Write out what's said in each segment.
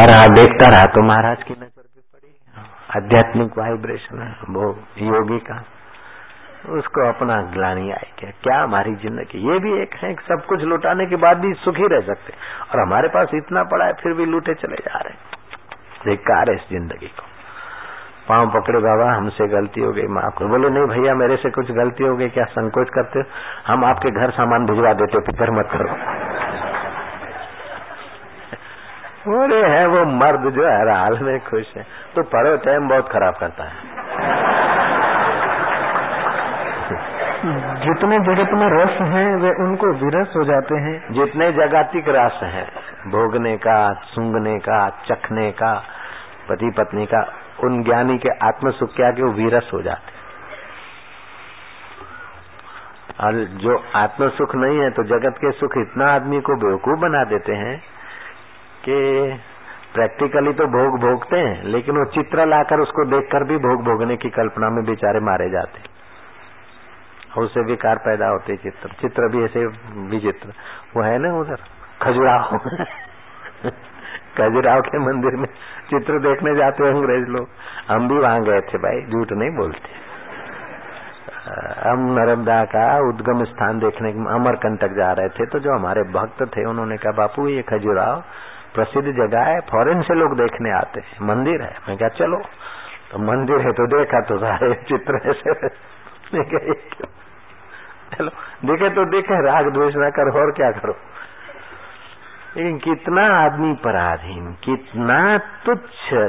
और देखता रहा तो महाराज की नजर भी पड़ी आध्यात्मिक वाइब्रेशन है वो योगी का, उसको अपना ग्लानी आई क्या क्या हमारी जिंदगी ये भी एक है, सब कुछ लुटाने के बाद भी सुखी रह सकते और हमारे पास इतना पड़ा है फिर भी लूटे चले जा रहे, बेकार है इस जिंदगी को। पाँव पकड़े बाबा हमसे गलती हो गई माफ करो। बोले नहीं भैया मेरे से कुछ गलती हो गई क्या संकोच करते हो, हम आपके घर सामान भिजवा देते फिक्र मत करो। अरे है वो मर्द जो हर हाल में खुश है तो पड़ो टाइम बहुत खराब करता है। जितने जगत में रस हैं वे उनको विरस हो जाते हैं, जितने जागतिक रस हैं भोगने का सूंघने का चखने का पति पत्नी का, उन ज्ञानी के आत्म सुख के आगे वो विरस हो जाते हैं। और जो आत्म सुख नहीं है तो जगत के सुख इतना आदमी को बेवकूफ बना देते हैं कि प्रैक्टिकली तो भोग भोगते हैं लेकिन वो चित्र लाकर उसको देखकर भी भोग भोगने की कल्पना में बेचारे मारे जाते हैं, उससे विकार पैदा होते। चित्र चित्र भी ऐसे विचित्र वो है ना उधर खजुराहो खजुराहो के मंदिर में चित्र देखने जाते हैं अंग्रेज लोग, हम भी वहां गए थे भाई झूठ नहीं बोलते। हम नर्मदा का उद्गम स्थान देखने अमरकंटक तक जा रहे थे तो जो हमारे भक्त थे उन्होंने कहा बापू ये खजुराहो प्रसिद्ध जगह है, फॉरेन से लोग देखने आते हैं, मंदिर है। मैं क्या चलो तो मंदिर है तो देखा तो सारे चित्र ऐसे चलो देखे तो देखे राग द्वेष ना करो और क्या करो। लेकिन कितना आदमी पराधीन कितना तुच्छ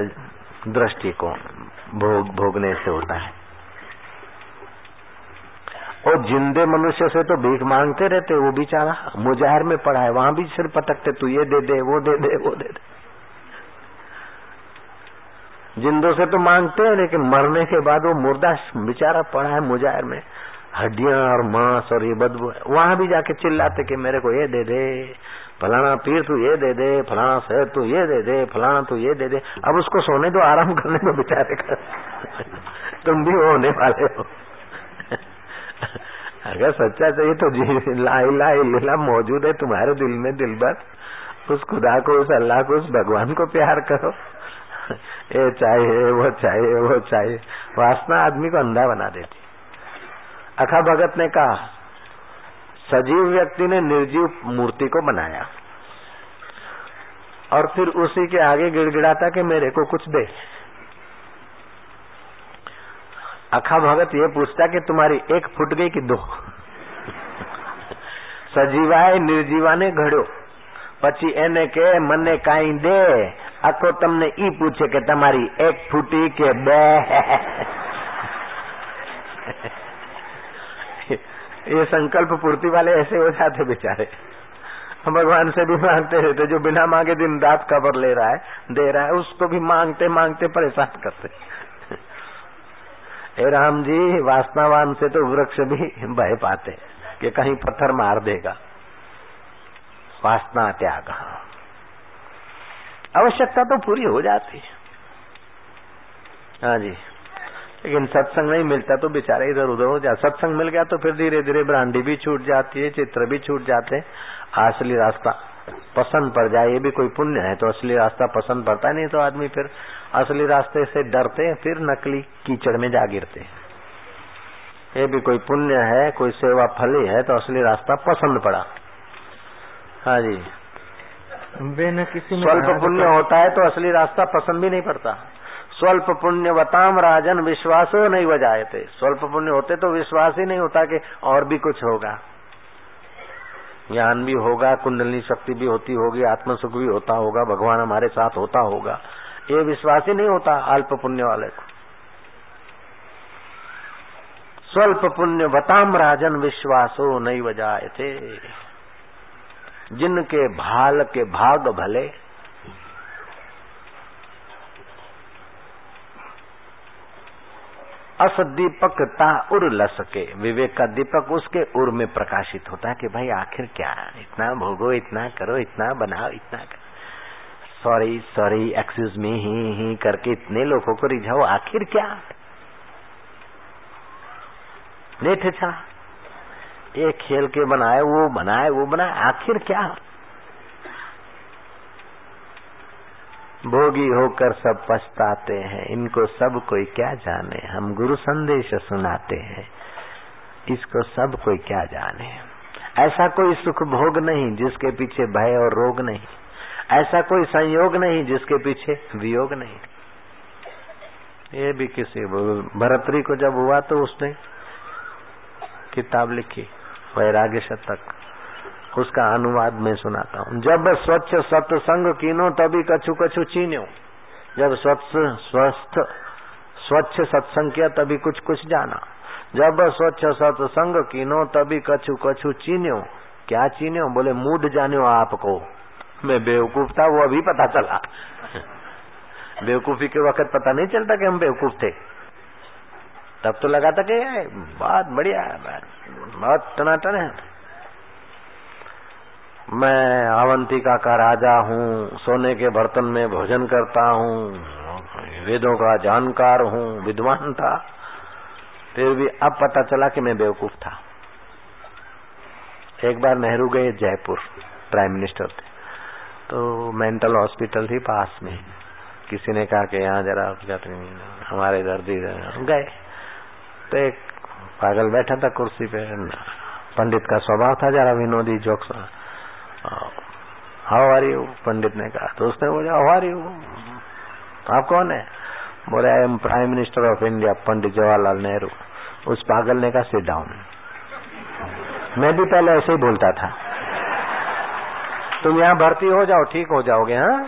दृष्टिकोण भोग भोगने से होता है। और जिंदे मनुष्य से तो भीख मांगते रहते, वो बेचारा मुजाहिर में पड़ा है वहां भी सिर पटकते तू ये दे दे वो दे दे वो दे दे। जिंदों से तो मांगते हैं लेकिन मरने के बाद वो मुर्दा बेचारा पड़ा है मुजाहिर में, हड्डियां और मांस और ये बदबू है, वहां भी जाके चिल्लाते कि मेरे को ये दे दे फलाना पीर तू ये दे दे फलाना शहर तू ये दे दे फलाना तू ये दे दे। अब उसको सोने दो आराम करने दो बेचारे का। तुम भी होने वाले हो। अगर सच्चा चाहिए तो ला इला इल्लल्लाह मौजूद है तुम्हारे दिल में, दिल भर उस खुदा को उस अल्लाह को उस भगवान को प्यार करो। ये चाहिए वो चाहिए वो चाहिए, वासना आदमी को अंधा बना देती। अखा भगत ने कहा सजीव व्यक्ति ने निर्जीव मूर्ति को बनाया और फिर उसी के आगे गिड़गिड़ाता कि मेरे को कुछ दे। अखा भगत ये पूछता कि तुम्हारी एक फुट गई कि दो। सजीवाए निर्जीवाने घड़ो પછી એને કે મને કાઈ દે, આખો તમને ઈ પૂછે કે તમારી એક ફૂટી કે બે। ये संकल्प पूर्ति वाले ऐसे हो जाते बेचारे। हम भगवान से भी मांगते रहते, जो बिना मांगे दिन रात कबर ले रहा है दे रहा है, उसको भी मांगते मांगते परेशान करते। हे राम जी, वासनावान से तो वृक्ष भी भय पाते कि कहीं पत्थर मार देगा। वासना त्याग आवश्यकता तो पूरी हो जाती है हाँ जी, लेकिन सत्संग नहीं मिलता तो बेचारे इधर उधर हो जाते। सत्संग मिल गया तो फिर धीरे धीरे ब्रांडी भी छूट जाती है, चित्र भी छूट जाते हैं, असली रास्ता पसंद पड़ जाए। ये भी कोई पुण्य है तो असली रास्ता पसंद पड़ता है, नहीं तो आदमी फिर असली रास्ते से डरते हैं, फिर नकली कीचड़ में जा गिरते हैं। ये भी कोई पुण्य है, कोई सेवा फली है तो असली रास्ता पसंद पड़ा। हाँ जी, बिना किसी में स्वल्प पुण्य होता है तो असली रास्ता पसंद भी नहीं पड़ता। स्वल्प पुण्यवताम राजन विश्वासो नहीं वजायते, स्वल्प पुण्य होते तो विश्वास ही नहीं होता कि और भी कुछ होगा, ज्ञान भी होगा, कुंडलिनी शक्ति भी होती होगी, आत्म सुख भी होता होगा, भगवान हमारे साथ होता होगा, ये विश्वास ही नहीं होता अल्प पुण्य वाले को। स्वल्प पुण्यवताम राजन विश्वासो नहीं वजायते, जिनके भाल के भाग भले अस दीपक ता उर लसके, विवेक का दीपक उसके उर में प्रकाशित होता है कि भाई आखिर क्या है, इतना भोगो इतना करो इतना बनाओ इतना सॉरी सॉरी एक्सक्यूज मी ही करके इतने लोगों को रिझाओ, आखिर क्या नेठ था ये खेल के बनाए वो बनाए वो बनाए, आखिर क्या। भोगी होकर सब पछताते हैं, इनको सब कोई क्या जाने, हम गुरु संदेश सुनाते हैं, इसको सब कोई क्या जाने। ऐसा कोई सुख भोग नहीं जिसके पीछे भय और रोग नहीं, ऐसा कोई संयोग नहीं जिसके पीछे वियोग नहीं। ये भी किसी भरतरी को जब हुआ तो उसने किताब लिखी वैराग्य शतक, उसका अनुवाद मैं सुनाता हूँ। जब स्वच्छ सत्संग कीनो तभी कछु कछु चीन्यो, जब स्वच्छ सत्संग किया तभी कुछ कुछ जाना, जब स्वच्छ सत्संग कीनो तभी कछु कछु चीन्यो, क्या चीन्यो, बोले मूड जान्यो आपको। मैं बेवकूफ था वो अभी पता चला बेवकूफी के वक्त पता नहीं चलता कि हम बेवकूफ थे, तब तो लगा था कि बहुत बढ़िया है, बहुत टनाटन है, मैं अवंतिका का राजा हूँ, सोने के बर्तन में भोजन करता हूँ, वेदों का जानकार हूँ, विद्वान था, फिर भी अब पता चला कि मैं बेवकूफ था। एक बार नेहरू गए जयपुर, प्राइम मिनिस्टर थे, तो मेंटल हॉस्पिटल थी पास में, किसी ने कहा कि यहाँ जरा हमारे दर्दी गए, तो एक पागल बैठा था कुर्सी पे, पंडित का स्वभाव था जरा विनोदी जोक्स, हाउ आर यू, पंडित ने कहा, तो उसने बोला हाउ आर यू, आप कौन है, बोले I am prime minister of India Pandit Jawaharlal Nehru. उस पागल ने कहा सिट डाउन, मैं भी पहले ऐसे ही बोलता था, तुम यहाँ भर्ती हो जाओ ठीक हो जाओगे। हाँ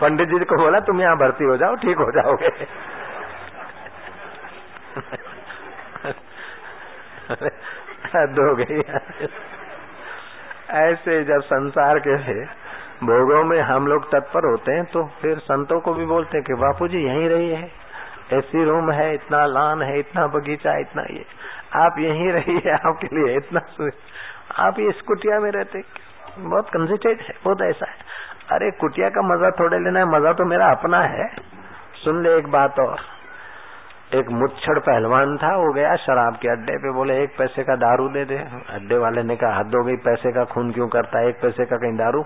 पंडित जी को बोला तुम यहाँ भर्ती हो जाओ ठीक हो जाओगे। हद हो गई। ऐसे जब संसार के भोगों में हम लोग तत्पर होते हैं तो फिर संतों को भी बोलते हैं कि बापू जी यहीं रहिए, ऐसी रूम है, इतना लान है, इतना बगीचा, इतना ये, आप यहीं रहिए, आपके लिए इतना, आप ये इस कुटिया में रहते, बहुत कंजेस्टेड है, बहुत ऐसा है। अरे कुटिया का मजा थोड़े लेना है, मजा तो मेरा अपना है। सुन ले एक बात और, एक मुच्छड़ पहलवान था, हो गया शराब के अड्डे पे, बोले एक पैसे का दारू दे दे, अड्डे वाले ने कहा हद हो गई, पैसे का खून क्यों करता है, एक पैसे का कहीं दारू,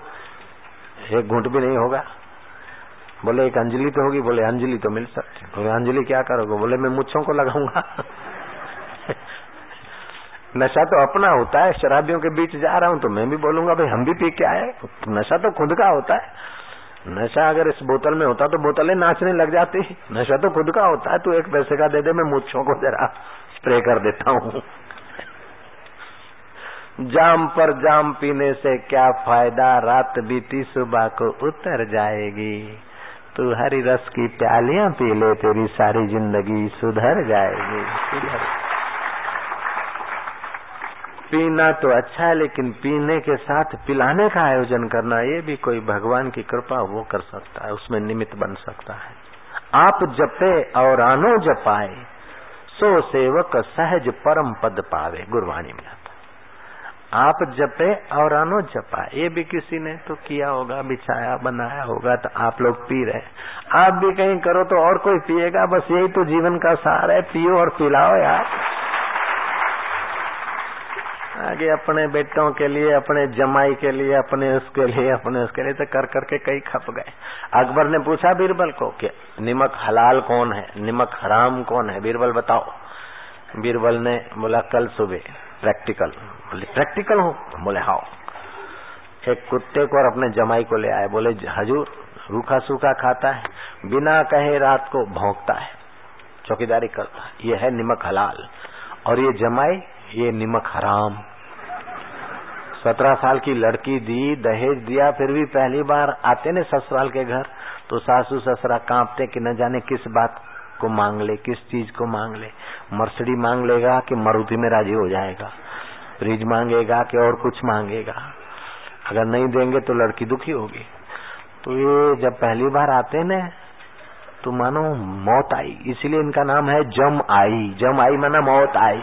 एक घूंट भी नहीं होगा, बोले एक अंजलि तो होगी, बोले अंजलि तो मिल सकती, बोले अंजलि क्या करोगे, बोले मैं मुच्छों को लगाऊंगा। नशा तो अपना होता है, शराबियों के बीच जा रहा हूँ तो मैं भी बोलूंगा भाई हम भी पी के आए, नशा तो खुद का होता है, नशा अगर इस बोतल में होता तो बोतलें नाचने लग जाती, नशा तो खुद का होता है, तू एक पैसे का दे दे, मैं मूंछों को जरा स्प्रे कर देता हूँ। जाम पर जाम पीने से क्या फायदा, रात बीती सुबह को उतर जाएगी, तू हरी रस की प्यालियां पी ले, तेरी सारी जिंदगी सुधर जाएगी। पीना तो अच्छा है लेकिन पीने के साथ पिलाने का आयोजन करना, ये भी कोई भगवान की कृपा वो कर सकता है, उसमें निमित्त बन सकता है। आप जपे और आनो जपाए, सो सेवक सहज परम पद पावे, गुरुवाणी में आता। आप जपे और आनो जपाए, ये भी किसी ने तो किया होगा, बिछाया बनाया होगा, तो आप लोग पी रहे, आप भी कहीं करो तो और कोई पिएगा, बस यही तो जीवन का सार है, पियो और पिलाओ यार। आगे अपने बेटों के लिए, अपने जमाई के लिए, अपने उसके लिए तो कर करके कई खप गए। अकबर ने पूछा बीरबल को कि नमक हलाल कौन है, नमक हराम कौन है, बीरबल बताओ। बीरबल ने बोला कल सुबह प्रैक्टिकल, बोले प्रैक्टिकल हो, बोले हाओ। एक कुत्ते को और अपने जमाई को ले आए, बोले हजूर रूखा सूखा खाता है, बिना कहे रात को भौंकता है, चौकीदारी करता है, ये है नमक हलाल, और ये जमाई ये नमक हराम। 17 साल की लड़की दी, दहेज दिया, फिर भी पहली बार आते ने ससुराल के घर तो सासू ससुरा कांपते कि न जाने किस बात को मांग ले, किस चीज को मांग ले, मर्सिडीज मांग लेगा कि मारुति में राजी हो जाएगा, फ्रिज मांगेगा कि और कुछ मांगेगा, अगर नहीं देंगे तो लड़की दुखी होगी। तो ये जब पहली बार आते ने तो मानो मौत आई, इसलिए इनका नाम है जम आई। जम आई माना मौत आई,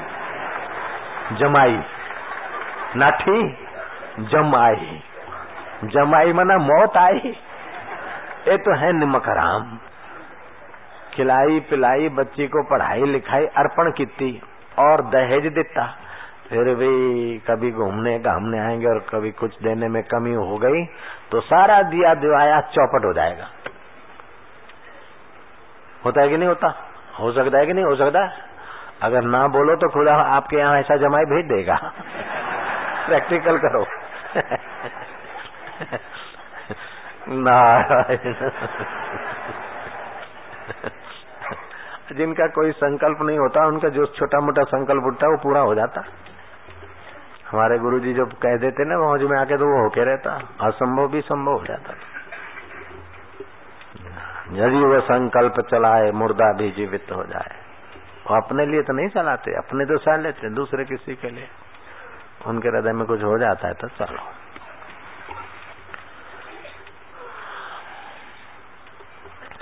जमाई नाठी, जमाई जमाई मना मौत आई। ये तो है नमक हराम। खिलाई पिलाई, बच्ची को पढ़ाई लिखाई अर्पण की और दहेज देता, फिर भी कभी घूमने घामने आएंगे और कभी कुछ देने में कमी हो गई तो सारा दिया दिवाया चौपट हो जाएगा। होता है कि नहीं होता? हो सकता है कि नहीं हो सकता? अगर ना बोलो तो खुदा आपके यहाँ ऐसा जमाई भेज देगा। प्रैक्टिकल करो। नारायण। जिनका कोई संकल्प नहीं होता उनका जो छोटा मोटा संकल्प उठता है वो पूरा हो जाता। हमारे गुरुजी जब कह देते ना मौज में आके तो वो होके रहता, असंभव भी संभव हो जाता। यदि वो संकल्प चलाए मुर्दा भी जीवित हो जाए। वो अपने लिए तो नहीं चलाते, अपने तो सह लेते, दूसरे किसी के लिए उनके हृदय में कुछ हो जाता है तो चलो।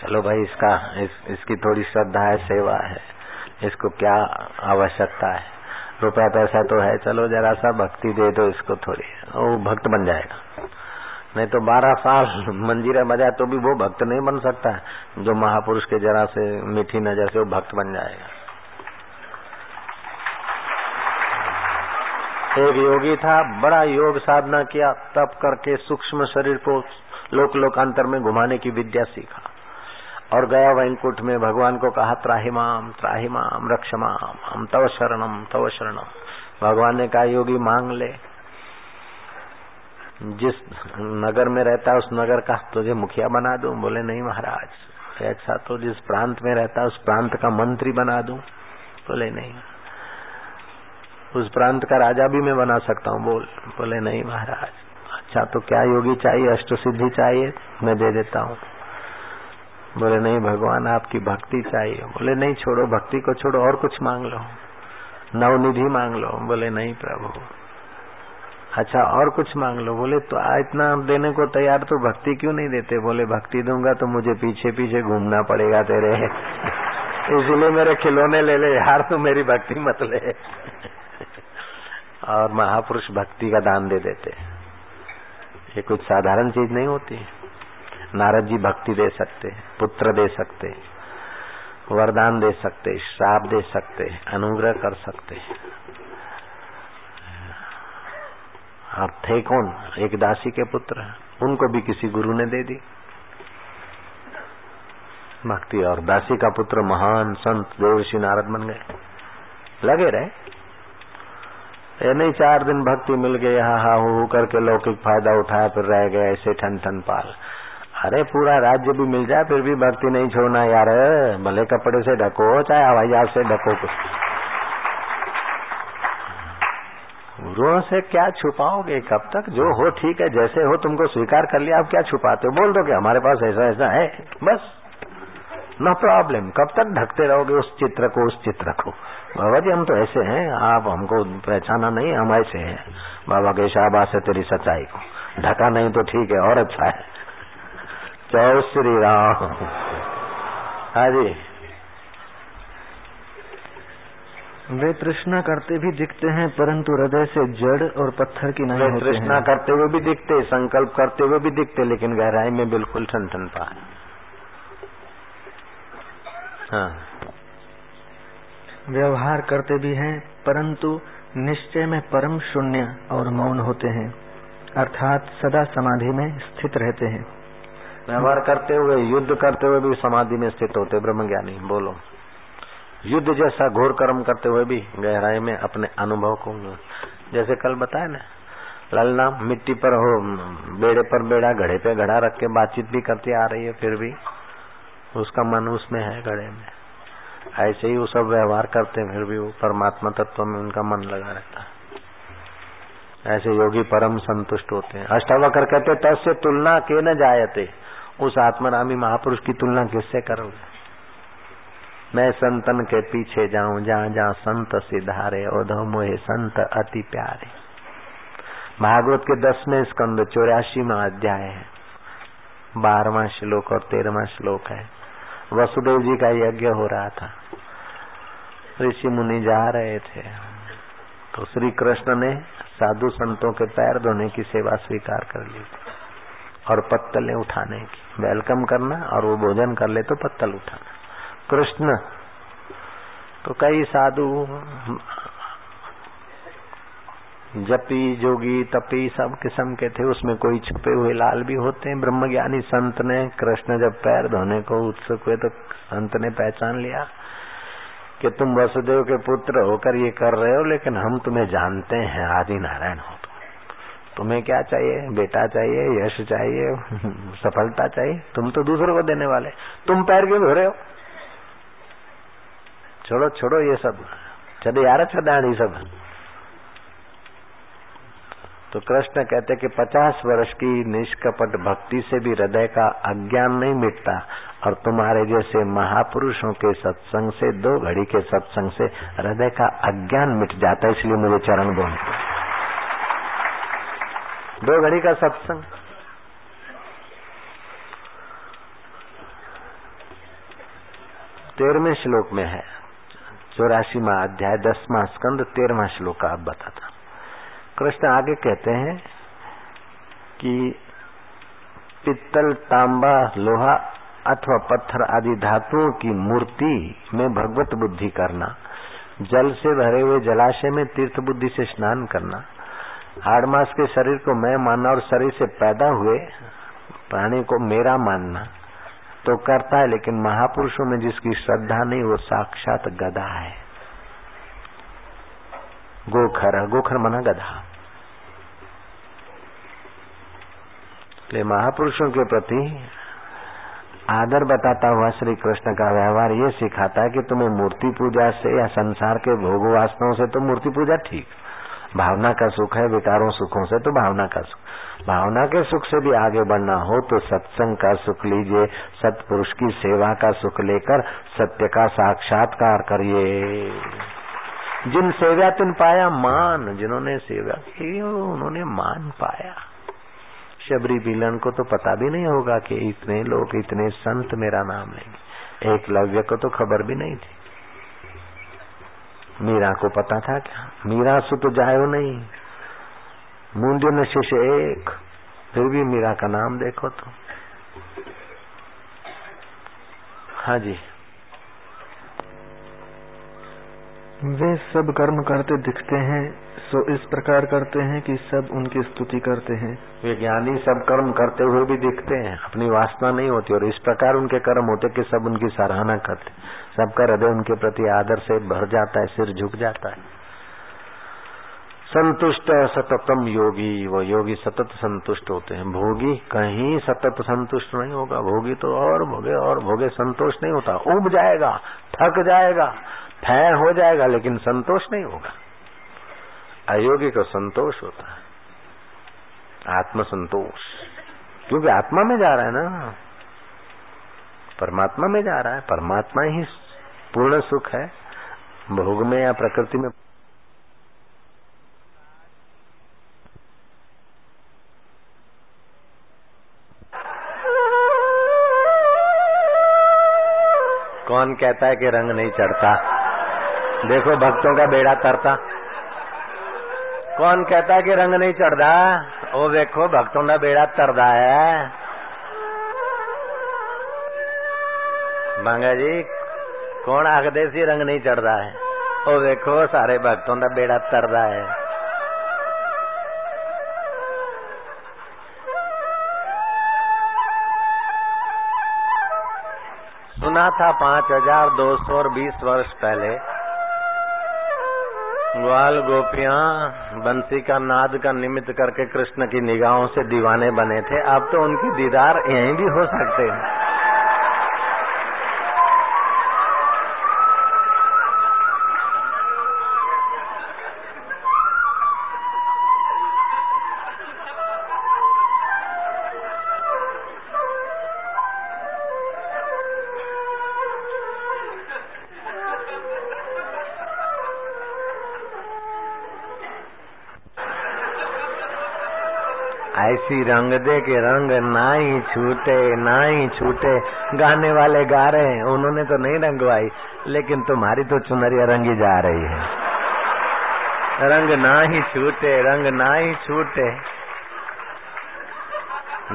चलो भाई, इसका इसकी थोड़ी श्रद्धा है, सेवा है, इसको क्या आवश्यकता है, रुपया पैसा तो है, चलो जरा सा भक्ति दे दो इसको थोड़ी, वो भक्त बन जाएगा। नहीं तो 12 साल मंजीरा बजाए तो भी वो भक्त नहीं बन सकता है। जो महापुरुष के जरा से मीठी नजर से वो भक्त बन जाएगा। एक योगी था, बड़ा योग साधना किया, तप करके सूक्ष्म शरीर को लोक लोकांतर में घुमाने की विद्या सीखा और गया वैंकुंठ में। भगवान को कहा त्राहिमाम त्राहिमाम रक्षमाम हम तव शरणम तव शरणम। भगवान ने कहा योगी मांग ले, जिस नगर में रहता है उस नगर का तुझे मुखिया बना दूं। बोले नहीं महाराज। अच्छा तो जिस प्रांत में रहता है उस प्रांत का मंत्री बना दूं। बोले नहीं। उस प्रांत का राजा भी मैं बना सकता हूं। बोले नहीं महाराज। अच्छा तो क्या योगी चाहिए? अष्ट सिद्धि चाहिए, मैं दे देता हूं। बोले नहीं भगवान, आपकी भक्ति चाहिए। बोले नहीं छोड़ो, भक्ति को छोड़ो, और कुछ मांग लो, नवनिधि मांग लो। बोले नहीं प्रभु। अच्छा और कुछ मांग लो। बोले तो इतना देने को तैयार तो भक्ति क्यों नहीं देते? बोले भक्ति दूंगा तो मुझे पीछे पीछे घूमना पड़ेगा तेरे, इसलिए मेरे खिलौने ले ले यार, तू मेरी भक्ति मत ले। और महापुरुष भक्ति का दान दे देते। ये कुछ साधारण चीज नहीं होती। नारद जी भक्ति दे सकते, पुत्र दे सकते, वरदान दे सकते, श्राप दे सकते, अनुग्रह कर सकते। आप थे कौन? एक दासी के पुत्र, उनको भी किसी गुरु ने दे दी भक्ति, और दासी का पुत्र महान संत देवर्षि नारद बन गए। लगे रहे, ये नहीं 4 दिन भक्ति मिल गई, हा हा हू करके लौकिक फायदा उठाया, फिर रह गए ऐसे ठन ठन पाल। अरे पूरा राज्य भी मिल जाए फिर भी भक्ति नहीं छोड़ना यार। भले कपड़े से ढको, चाहे हवाई जहाज से ढको, गुरुओं से क्या छुपाओगे? कब तक? जो हो ठीक है, जैसे हो तुमको स्वीकार कर लिया, आप क्या छुपाते हो? बोल दो कि हमारे पास ऐसा ऐसा है, बस, नो प्रॉब्लम। कब तक ढकते रहोगे उस चित्र को? उस चित्र को बाबा जी हम तो ऐसे हैं, आप हमको पहचाना नहीं, हम ऐसे हैं बाबा के शाबाश है तेरी सच्चाई को ढका नहीं तो ठीक है, और अच्छा है। जय श्री राम। हाँ जी, वे तृष्णा करते भी दिखते हैं परंतु हृदय से जड़ और पत्थर की नहीं होते। तृष्णा करते हुए भी दिखते, संकल्प करते हुए भी दिखते, लेकिन गहराई में बिल्कुल ठनठन पाए। हाँ। व्यवहार करते भी हैं परंतु निश्चय में परम शून्य और मौन होते हैं, अर्थात सदा समाधि में स्थित रहते हैं। व्यवहार करते हुए, युद्ध करते हुए भी समाधि में स्थित होते। ब्रह्मज्ञानी बोलो, युद्ध जैसा घोर कर्म करते हुए भी गहराई में अपने अनुभव को, जैसे कल बताया ना ललना, मिट्टी पर हो, बेड़े पर बेड़ा, घड़े पे घड़ा रख के बातचीत भी करती आ रही है, फिर भी उसका मन उसमें है, घड़े में। ऐसे ही वो सब व्यवहार करते हैं, फिर भी वो परमात्मा तत्व में उनका मन लगा रहता है। ऐसे योगी परम संतुष्ट होते हैं। अष्टावकर कहते तस्य तुलना के न जायते। उस आत्मरामी महापुरुष की तुलना किससे करोगे? मैं संतन के पीछे जाऊं जहां जहां संत सिधारे, ओधो मोहे संत अति प्यारे। भागवत के 10वें स्कंद 84वां अध्याय है, 12वां श्लोक और 13वां श्लोक है। वसुदेव जी का यज्ञ हो रहा था, ऋषि मुनि जा रहे थे तो श्री कृष्ण ने साधु संतों के पैर धोने की सेवा स्वीकार कर ली और पत्तलें उठाने की, वेलकम करना, और वो भोजन कर ले तो पत्तल उठाना। कृष्ण तो कई साधु जपी जोगी तपी सब किस्म के थे, उसमें कोई छुपे हुए लाल भी होते हैं। ब्रह्मज्ञानी संत ने कृष्ण जब पैर धोने को उत्सुक हुए तो संत ने पहचान लिया कि तुम वसुदेव के पुत्र होकर ये कर रहे हो, लेकिन हम तुम्हें जानते हैं आदि नारायण हो। तुम्हें क्या चाहिए? बेटा चाहिए, यश चाहिए, सफलता चाहिए। तुम तो दूसरों को देने वाले, तुम पैर क्यों धो रहे हो? छोड़ो छोड़ो ये सब, चलो यार छदाड़ी सब। तो कृष्ण कहते कि 50 वर्ष की निष्कपट भक्ति से भी हृदय का अज्ञान नहीं मिटता, और तुम्हारे जैसे महापुरुषों के सत्संग से, 2 घड़ी के सत्संग से हृदय का अज्ञान मिट जाता है, इसलिए मुझे चरण बोलो। 2 घड़ी का सत्संग तेरहवें श्लोक में है, 84वां अध्याय 10वां स्कंद 13वां श्लोक का आप बताता। कृष्ण आगे कहते हैं कि पित्तल, तांबा, लोहा अथवा पत्थर आदि धातुओं की मूर्ति में भगवत बुद्धि करना, जल से भरे हुए जलाशय में तीर्थ बुद्धि से स्नान करना, हाड़मास के शरीर को मैं मानना और शरीर से पैदा हुए प्राणी को मेरा मानना तो करता है, लेकिन महापुरुषों में जिसकी श्रद्धा नहीं वो साक्षात गधा है। गोखर, गोखर मना गधा। इसलिए महापुरुषों के प्रति आदर बताता हुआ श्री कृष्ण का व्यवहार ये सिखाता है कि तुम्हें मूर्ति पूजा से या संसार के भोग वासनाओं से तो मूर्ति पूजा ठीक, भावना का सुख है, विकारों सुखों से तो भावना का सुख। भावना के सुख से भी आगे बढ़ना हो तो सत्संग का सुख लीजिए, सत्पुरुष की सेवा का सुख लेकर सत्य का साक्षात्कार करिए। जिन सेव्या तिन पाया मान, जिन्होंने सेवा की उन्होंने मान पाया। शबरी बिलन को तो पता भी नहीं होगा कि इतने लोग, इतने संत मेरा नाम लेंगे। एकलव्य को तो खबर भी नहीं थी। मीरा को पता था क्या? मीरा सु तो जायो नहीं, मूंदो न शेष एक, फिर भी मीरा का नाम देखो तो। हाँ जी, वे सब कर्म करते दिखते हैं, सो इस प्रकार करते हैं कि सब उनकी स्तुति करते हैं। वे ज्ञानी सब कर्म करते हुए भी दिखते हैं, अपनी वासना नहीं होती, और इस प्रकार उनके कर्म होते कि सब उनकी सराहना करते। सबका हृदय उनके प्रति आदर से भर जाता है, सिर झुक जाता है। संतुष्ट सततम योगी, वो योगी सतत संतुष्ट होते हैं। भोगी कहीं सतत संतुष्ट नहीं होगा, भोगी तो और भोगे संतोष नहीं होता, उब जाएगा, थक जाएगा, फैं हो जाएगा, लेकिन संतोष नहीं होगा। अयोगी को संतोष होता है, आत्म संतोष, क्योंकि आत्मा में जा रहा है ना, परमात्मा में जा रहा है, परमात्मा ही पूर्ण सुख है। भोग में या प्रकृति में कौन कहता है कि रंग नहीं चढ़ता? देखो भक्तों का बेड़ा तरता। कौन कहता है कि रंग नहीं चढ़ता? ओ देखो भक्तों का बेड़ा तरदा है। मंगा जी कौन आखदे सी रंग नहीं चढ़ता है? ओ देखो सारे भक्तों का बेड़ा तरदा है। सुना था 5220 वर्ष पहले ग्वाल गोपियां बंसी का नाद का निमित्त करके कृष्ण की निगाहों से दीवाने बने थे। अब तो उनकी दीदार यहीं भी हो सकते हैं। ऐसी रंग दे के रंग ना ही छूटे, ना ही छूटे। गाने वाले गा रहे हैं, उन्होंने तो नहीं रंगवाई, लेकिन तुम्हारी तो चुनरिया रंगी जा रही है। रंग ना ही छूटे, रंग ना ही छूटे।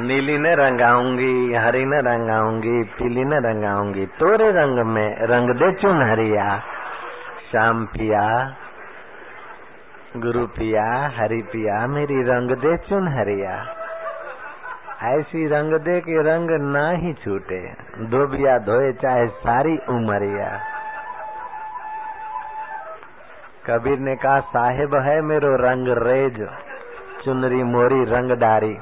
नीली न रंगाऊंगी, हरी न रंगाऊंगी, पीली न रंगाऊंगी, तोरे रंग में रंग दे चुनरिया श्याम पिया। गुरु पिया हरि पिया मेरी रंग दे चुन हरिया, ऐसी रंग दे के रंग ना ही छूटे, धोबिया धोए चाहे सारी उमरिया। कबीर ने कहा साहेब है मेरो रंग रेज, चुनरी मोरी रंगदारी,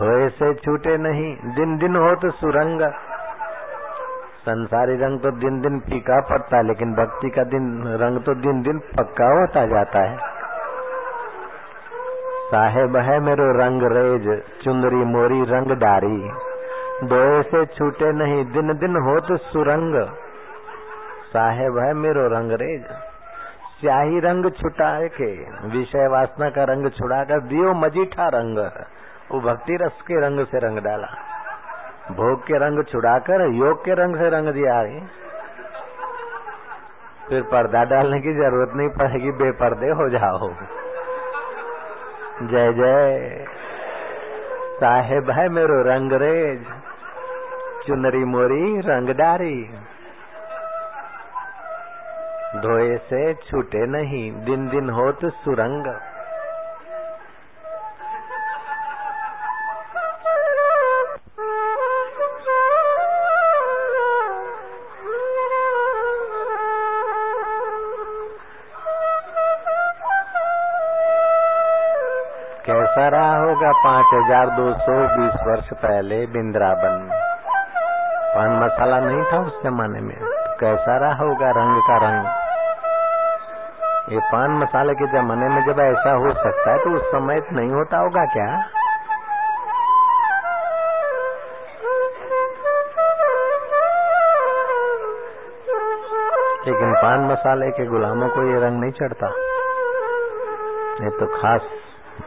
धोए से छूटे नहीं दिन दिन हो तो सुरंग। संसारी रंग तो दिन दिन फीका पड़ता है, लेकिन भक्ति का दिन रंग तो दिन दिन पक्का होता जाता है। साहेब है मेरो रंग रेज, चुंदरी मोरी रंगदारी, धोए से छूटे नहीं दिन दिन हो तो सुरंग। साहेब है मेरो रंग रेज, स्याही रंग छुटा के, विषय वासना का रंग छुड़ा कर दियो मजीठा रंग, वो भक्ति रस के रंग से रंग डाला, भोग के रंग छुड़ाकर योग के रंग से रंग दिया है। फिर पर्दा डालने की जरूरत नहीं पड़ेगी, बेपर्दे हो जाओ। जय जय साहेब है मेरो रंगरेज, चुनरी मोरी रंगदारी, धोए से छूटे नहीं दिन दिन हो तो सुरंग। कैसा रहा होगा 5220 वर्ष पहले बिंद्रावन में, पान मसाला नहीं था उस जमाने में, तो कैसा रहा होगा रंग का रंग। ये पान मसाले के जमाने में जब ऐसा हो सकता है तो उस समय नहीं होता होगा क्या। लेकिन पान मसाले के गुलामों को ये रंग नहीं चढ़ता। ये तो खास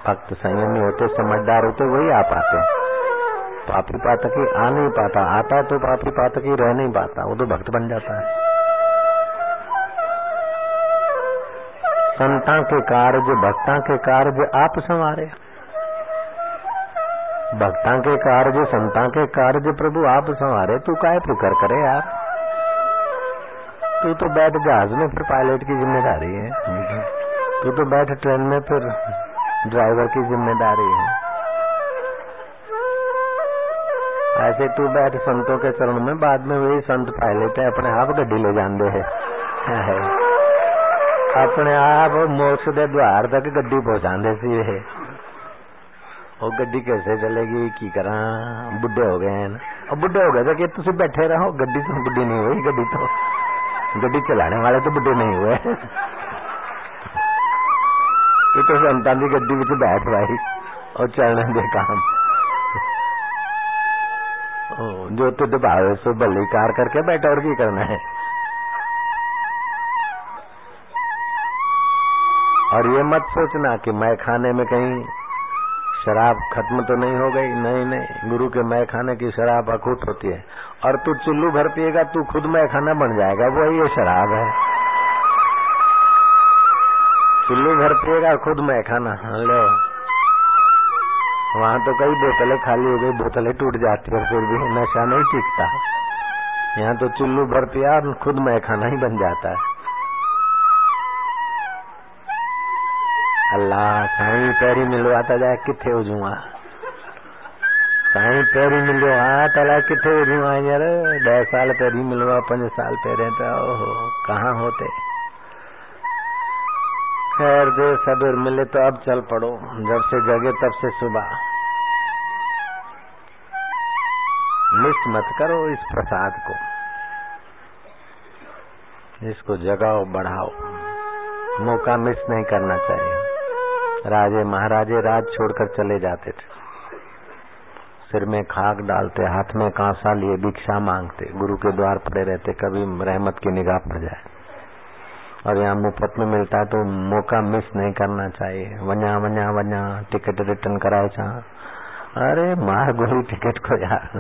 भक्त संयमी होते समझदार होते वही आ पाते, पापी पातकी आ नहीं पाता, आता तो पापी पातकी रह नहीं पाता, वो तो भक्त बन जाता है। संता के कार्य भक्ता के कार्य आप संवारे, भक्ता के कार्य संता के कार्य प्रभु आप संवारे, तू काहे पुकार करे यार, तू तो बैठ जहाज में फिर पायलट की जिम्मेदारी है, तू तो बैठ ट्रेन में फिर ड्राइवर की जिम्मेदारी है, ऐसे तू बैठ संतों के चरण में, बाद में वही संत पायलट है, अपने आप गड्डी ले जाते हैं, अपने आप मोक्ष के द्वार तक गड्डी पहुंचाते सीधे। वो गड्डी कैसे चलेगी की करा, बुड्ढे हो गए ना, और बुड्ढे हो गए तो तुम बैठे रहो, गड्डी तो बुड्ढी नहीं हुई, गड्डी तो गड्डी चलाने वाले तो बुड्ढे नहीं हुए, तो संतान की गड्डी में बैठ भाई और चरण दे काम। जो तुझे भावे सो भली कार करके बैठा, और की करना है। और ये मत सोचना कि मैं खाने में कहीं शराब खत्म तो नहीं हो गई, नहीं नहीं, गुरु के मैं खाने की शराब अखूट होती है, और तू चुल्लू भर पिएगा तू खुद मैं खाना बन जाएगा, वही ये शराब है। चुल्लू भर पिएगा खुद मैं खाना, ले वहाँ तो कई बोतलें खाली हो गई, बोतलें टूट जाती है, फिर भी नशा नहीं टिकता। यहाँ तो चुल्लू भर पिया और खुद मैं खाना ही बन जाता है। अल्लाह साई पैरी मिलवाता जाए किथे उजुआ, साई पैरी मिलवाता जाए किथे उजुआ यार, 10 साल पैरी मिलवा 5 साल पैरे तो कहाँ होते। खैर दे सबूर मिले तो अब चल पड़ो, जब से जगे तब से सुबह, मिस मत करो इस प्रसाद को, इसको जगाओ बढ़ाओ, मौका मिस नहीं करना चाहिए। राजे महाराजे राज छोड़कर चले जाते थे, सिर में खाक डालते, हाथ में कांसा लिए भिक्षा मांगते, गुरु के द्वार पड़े रहते, कभी रहमत की निगाह पड़ जाए। और यहाँ मुफ्त में मिलता है तो मौका मिस नहीं करना चाहिए। वन्या वन्या वन्या टिकट रिटर्न कराओ चाह, अरे मार गोली टिकट को यार,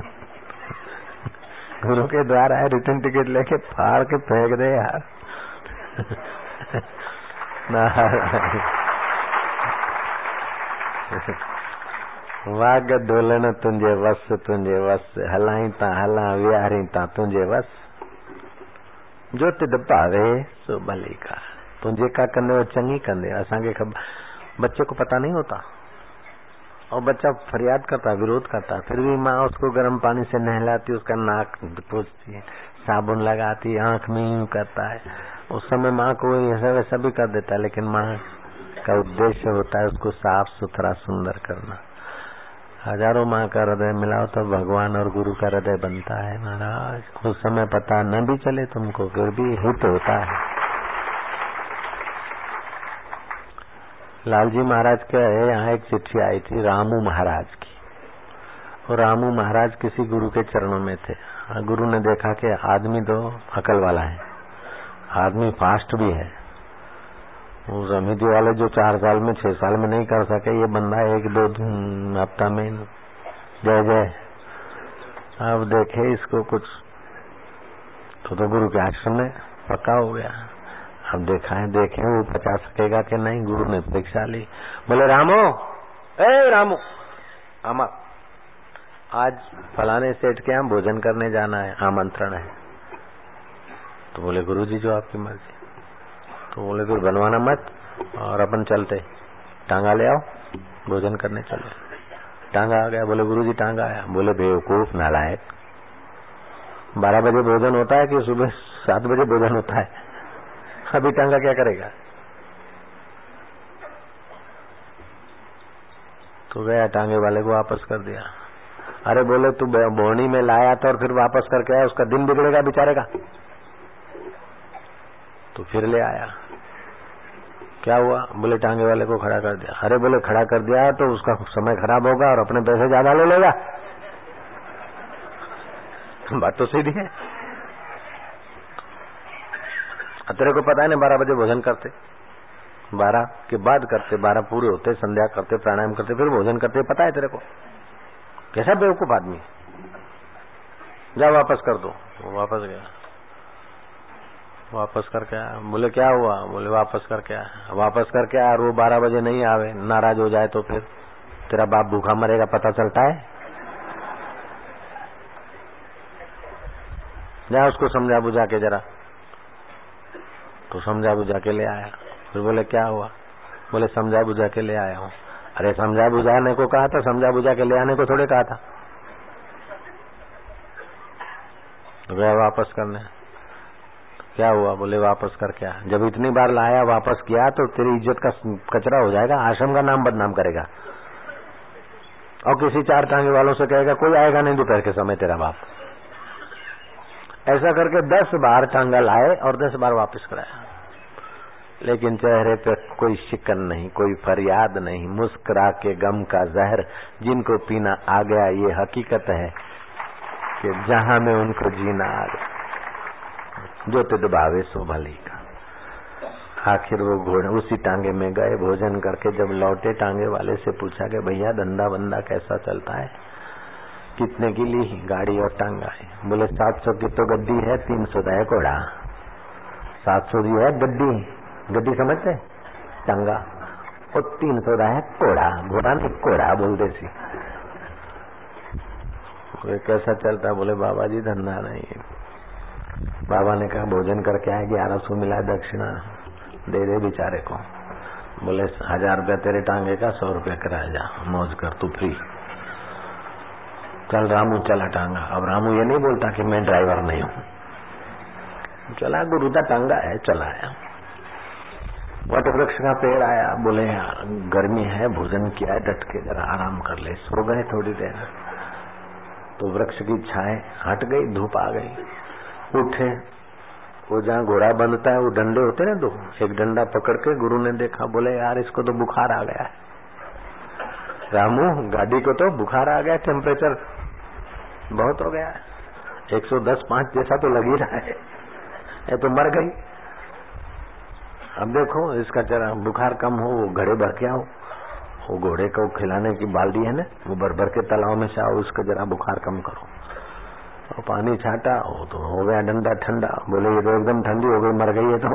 गुरु के द्वार आए रिटर्न टिकट लेके फाड़ के फेंक दे यार। वाग दोलन तुंजे वस हलाई ता हला विहारी ता तुंजे वस, जो तिद पावे सो भली कार। तो जेका कंदे वो चंगी कंदे, असांखे खबर, बच्चे को पता नहीं होता और बच्चा फरियाद करता, विरोध करता, फिर भी माँ उसको गर्म पानी से नहलाती, उसका नाक पोंछती है, साबुन लगाती, आंख में यूं करता है। उस समय माँ को ऐसा वैसा भी कर देता है, लेकिन माँ का उद्देश्य होता है उसको साफ सुथरा सुंदर करना। हजारों माँ का हृदय मिलाओ तो भगवान और गुरु का हृदय बनता है महाराज। उस समय पता न भी चले तुमको, फिर भी हित होता है। लालजी महाराज के यहाँ एक चिट्ठी आई थी रामू महाराज की, और रामू महाराज किसी गुरु के चरणों में थे। गुरु ने देखा कि आदमी तो अकल वाला है, आदमी फास्ट भी है। उस समिति वाले जो 4 साल में 6 साल में नहीं कर सके, ये बंदा 1-2 हफ्ता में जय जय। अब देखे इसको कुछ तो गुरु के आश्रम में पक्का हो गया। अब देखें वो बचा सकेगा कि नहीं। गुरु ने परीक्षा ली, बोले रामो आमा, आज फलाने सेठ के यहाँ भोजन करने जाना है, आमंत्रण है। तो बोले गुरुजी जो आपकी मर्जी। तो बोले फिर बनवाना मत और अपन चलते, टांगा ले आओ, भोजन करने चलो। टांगा आ गया, बोले गुरुजी टांगा आया। बोले बेवकूफ नालायक, 12 बजे भोजन होता है कि सुबह 7 बजे भोजन होता है, अभी टांगा क्या करेगा। तो गया, टांगे वाले को वापस कर दिया। अरे बोले तू बोनी में लाया था और फिर वापस करके आया, उसका दिन बिगड़ेगा बेचारे का। तो फिर ले आया, क्या हुआ। बोले टांगे वाले को खड़ा कर दिया। अरे बोले खड़ा कर दिया तो उसका समय खराब होगा और अपने पैसे ज्यादा ले लेगा। बात तो सीधी है, तेरे को पता है ना 12 बजे भोजन करते, 12 के बाद करते, 12 पूरे होते, संध्या करते, प्राणायाम करते, फिर भोजन करते, पता है तेरे को। कैसा बेवकूफ आदमी, जा वापस कर दो। वो वापस गया, वापस करके आया। बोले क्या हुआ। बोले वापस करके आया, वापस करके आया। वो 12 बजे नहीं आवे, नाराज हो जाए तो फिर तेरा बाप भूखा मरेगा, पता चलता है। जा उसको समझा बुझा के जरा। तो समझा बुझा के ले आया। फिर बोले क्या हुआ। बोले समझा बुझा के ले आया हूँ। अरे समझा बुझाने को कहा था, समझा बुझा के ले आने को थोड़े कहा था। तो गया वापस करने, तो क्या हुआ। बोले वापस करके आया, जब इतनी बार लाया वापस किया तो तेरी इज्जत का कचरा हो जाएगा, आश्रम का नाम बदनाम करेगा और किसी 4 टांगे वालों से कहेगा कोई आएगा नहीं दोपहर के समय तेरा बाप। ऐसा करके 10 बार टांगा लाए और 10 बार वापस कराया, लेकिन चेहरे पे कोई शिकन नहीं, कोई फरियाद नहीं, मुस्कुरा के गम का जहर जिनको पीना आ गया। ये हकीकत है कि जहां में उनको जीना आ गया। जो तिद भावे सो भली का। आखिर वो घोड़े उसी टांगे में गए, भोजन करके जब लौटे टांगे वाले से पूछा कि भैया धंधा बंदा कैसा चलता है, कितने की ली गाड़ी और टांगा है। बोले 700 की तो गड्डी है, 300 का है घोड़ा, 700 की है गड्डी, गड्डी समझते टांगा, और 300 का है घोड़ा, घोड़ा नहीं घोड़ा बोल देसी। बोले कैसा चलता। बोले बाबा जी धंधा नहीं। बाबा ने कहा भोजन करके आए, 1100 मिला दक्षिणा दे दे बेचारे को। बोले 1000 रुपया तेरे टांगे का, 100 रुपया कराया, जा मौज कर तू फ्री। चल रामू चला टांगा। अब रामू ये नहीं बोलता कि मैं ड्राइवर नहीं हूँ। चला गुरु का टांगा है, चला आया। वटवृक्ष का पेड़ आया। बोले यार गर्मी है, भोजन किया है डट के, जरा आराम कर ले। सो गए थोड़ी देर, तो वृक्ष की छाए हट गई, धूप आ गई। उठे, वो जहाँ घोड़ा बंधता है वो डंडे होते ना 2, एक डंडा पकड़ के गुरु ने देखा। बोले यार इसको तो बुखार आ गया है, रामू गाड़ी को तो बुखार आ गया, टेम्परेचर बहुत हो गया, 110.5 जैसा तो लग ही रहा है, ये तो मर गई। अब देखो इसका जरा बुखार कम हो, वो घड़े भर के आओ, वो घोड़े को खिलाने की बाल्टी है ना वो भर भर के तालाब में से, उसका जरा बुखार कम करो। और तो पानी छाटा, वो तो हो गया डंडा ठंडा। बोले ये तो एकदम ठंडी हो गई, मर गई है। तो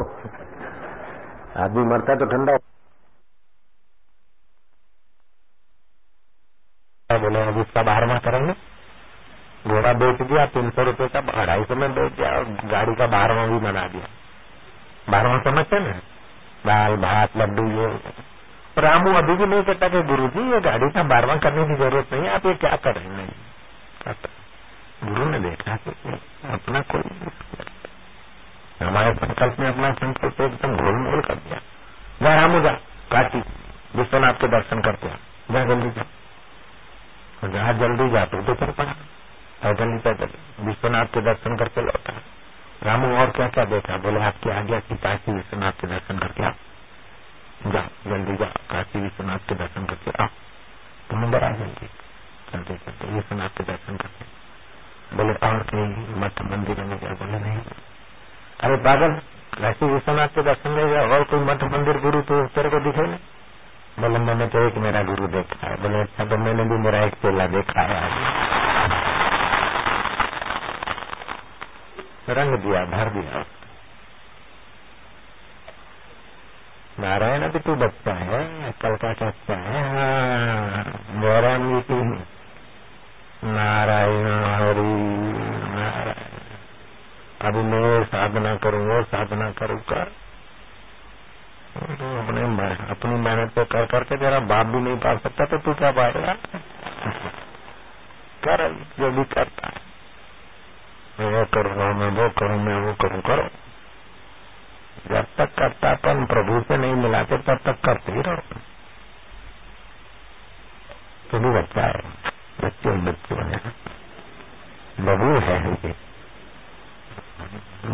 आदमी मरता तो ठंडा। बोले अब इसका 12वां करेंगे। घोड़ा बेच दिया 300 रुपए का, 250 में बेच दिया और गाड़ी का 12वां भी मना दिया। 12वां समझते ना, दाल भात लड्डू ये। रामू अभी भी नहीं कहता कि गुरुजी ये गाड़ी का बारवा करने की जरूरत नहीं, आप ये क्या कर रहे हैं। गुरु ने देखा कि अपना कोई हमारे संकल्प ने अपना संकल्प एकदम घोलमोल कर दिया। जा रामू जा, काशी विश्वनाथ के दर्शन करते हैं, जा जल्दी जा, जहाँ जल्दी जा तो दोपहर पड़ा और जल्दी पैदल विश्वनाथ के दर्शन करके लौटा। रामू और क्या क्या देखा, बोले आपकी आज्ञा की काशी विश्वनाथ के दर्शन करके आओ, जा जल्दी जा, काशी विश्वनाथ के दर्शन करके आओ, तुम अंदर आ जल्दी, चलते चलते विश्वनाथ के दर्शन करके। बोले और कहीं मठ मंदिर में गया, बोले नहीं, अरे पागल काशी विश्वनाथ के दर्शन में गया और कोई मठ मंदिर गुरु तो तेरे को दिखे ना। बोले मैंने तो एक मेरा गुरु देखा है। बोले अच्छा तो मैंने भी मेरा एक चेला देखा है, रंग दिया भर दिया। नारायण अभी तू बच्चा है, कल का बच्चा है, नारायण जी नारायण हरि नारायण। अभी मैं साधना करूंगा साधना करूंगा, अपनी मेहनत पे कर करके तेरा बाप भी नहीं पा सकता तो तू क्या पाएगा। कर जो भी करता है, मैं वो करूंगा, मैं वो करूँ, मैं वो करूँ, करो। जब तक करतापन प्रभु से नहीं मिलाते तब तक करते ही रहो। तुम भी बच्चा है, बच्चे बच्चे है, बबू है ये।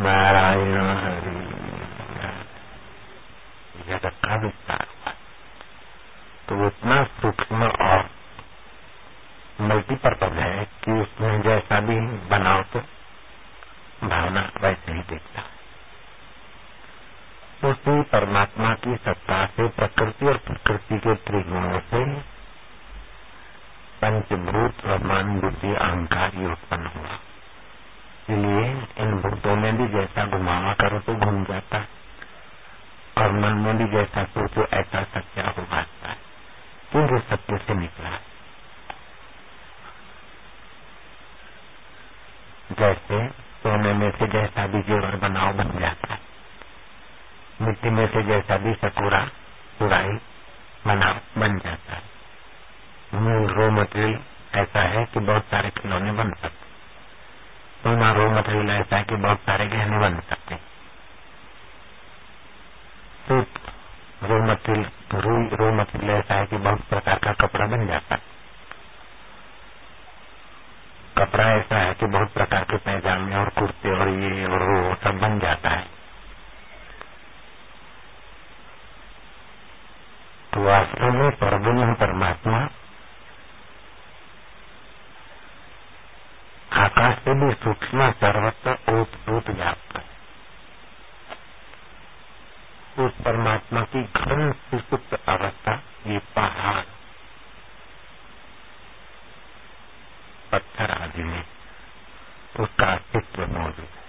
नारायण हरि यह रखा विस्तार हुआ तो इतना सूक्ष्म और मल्टीपर्पज है कि उसमें जैसा भी बनाओ तो भावना वैसे ही देखता है। उसी परमात्मा की सत्ता से प्रकृति और प्रकृति के त्रिगुणों से पंचभूत और मन बुद्धि अहंकार ही उत्पन्न हुआ। इसलिए इन भूतों में भी जैसा घुमावा करो तो घूम जाता है और मन में भी जैसा सोचो ऐसा सत्या हो जाता है, क्योंकि सत्य से निकला है। जैसे सोने में से जैसा भी जेवर बनाओ बन जाता है, मिट्टी में से जैसा भी सकोरा सुराई बनाओ बन जाता है। मूल रो मटेरियल ऐसा है कि बहुत सारे खिलौने बन सकते, सोना रो मटेरियल ऐसा है कि बहुत सारे गहने बन सकते, सूत रो मटेरियल रुई रो मटेरियल ऐसा है कि बहुत प्रकार का कपड़ा बन जाता है, कपड़ा ऐसा है कि बहुत प्रकार के पैजामे और कुर्ते और ये और वो सब बन जाता है। तो वास्तव में परब्रह्म परमात्मा आकाश से भी सूक्ष्म सर्वत्र ओतप्रोत व्याप्त है। उस परमात्मा की घन सुसुप्त अवस्था ये पहाड़ पत्थर आदि में उसका अस्तित्व मौजूद है।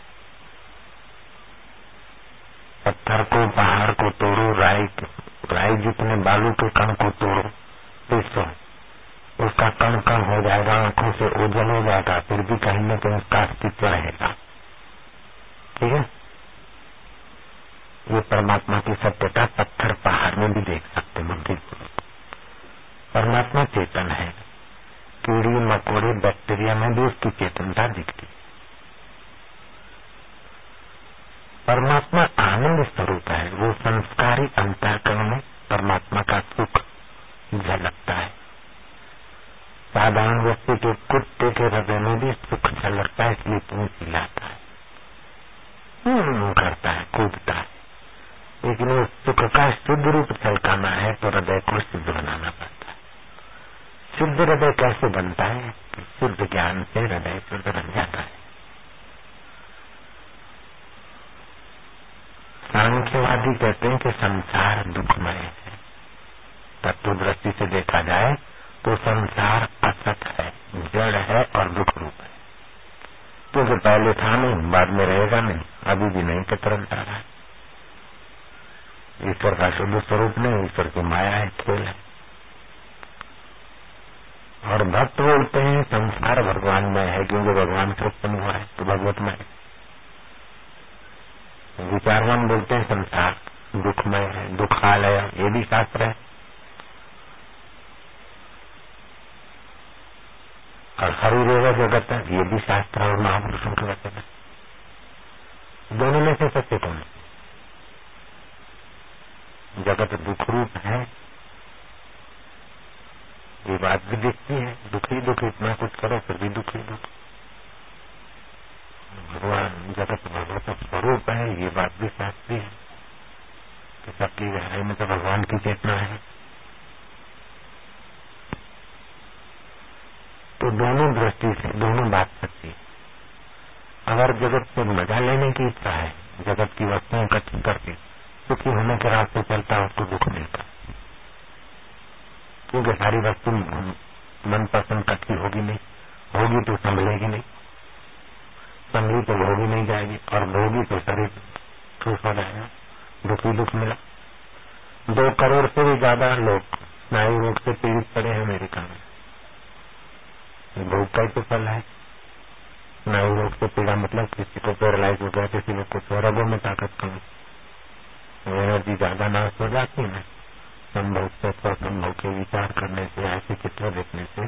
पत्थर को पहाड़ को तोड़ो, राई जितने बालू के कण को तोड़ो पीसो, उसका कण कण हो जाएगा, आंखों से ओझल हो जाएगा, फिर भी कहीं न कहीं उसका अस्तित्व रहेगा। ठीक है, ये परमात्मा की सत्यता पत्थर पहाड़ में भी देख सकते हैं। परमात्मा चेतन है, कीड़ी मकोड़े बैक्टीरिया में भी उसकी चेतनता दिखती। परमात्मा आनंद स्वरूप है, वो संस्कारी अंतःकरण में परमात्मा का सुख झलकता है। साधारण व्यक्ति के कुत्ते के हृदय में भी सुख झलकता है, इसलिए तुम्हें खिलाता है, करता है, कूदता है, लेकिन उस सुख का शुद्ध रूप झलकाना है तो हृदय को सिद्ध बनाना पड़ता है। शुद्ध हृदय कैसे बनता है, शुद्ध ज्ञान से हृदय शुद्ध बन जाता है। सांख्यवादी कहते हैं कि संसार दुखमय है, तत्वदृष्टि से देखा जाए तो संसार असत है, जड़ है और दुख रूप है, क्योंकि पहले था नहीं, बाद में रहेगा नहीं, अभी भी नहीं के तुरंत आ रहा है। ईश्वर का शुद्ध स्वरूप नहीं, ईश्वर की माया है, खेल है। और भक्त बोलते हैं संसार भगवान में है, क्योंकि भगवान से उत्पन्न हुआ है तो भगवत में। विचारवान बोलते हैं संसार दुखमय है, दुखालय, ये भी शास्त्र है। और हरिरेव जगत है, ये भी शास्त्र और महापुरुषों की वचन है। दोनों में से सत्य कौन है? जगत दुख रूप है, ये बात भी दिखती है। दुखी दुख, इतना कुछ करो फिर भी दुखी दुख। भगवान जगत भगवत स्वरूप है, ये बात भी शास्त्री है। तो सबकी गहराई में तो भगवान की चेतना है। तो दोनों दृष्टि से दोनों बात सच्ची। अगर जगत से मजा लेने की इच्छा है, जगत की वस्तुएं इकट्ठी करके सुखी होने के रास्ते चलता है, उसको दुख मिलता, क्योंकि सारी वस्तु मनपसंद इकट्ठी होगी नहीं, होगी तो संभलेगी नहीं, संभली तो भोगी नहीं जाएगी, और भोगी तो शरीर ठूस हो जाएगा, दुखी दुख मिला। 2 करोड़ से भी ज्यादा लोग स्नायु रोग से पीड़ित पड़े हैं अमेरिका में। भोग का ही तो फल है। स्नायु रोग से पीड़ा मतलब किसी को पैरालाइज हो गया, किसी को रगों में ताकत कम, एनर्जी ज्यादा नाश हो जाती है। संभोग से स्वसंभोग के विचार करने से, ऐसे चित्र देखने से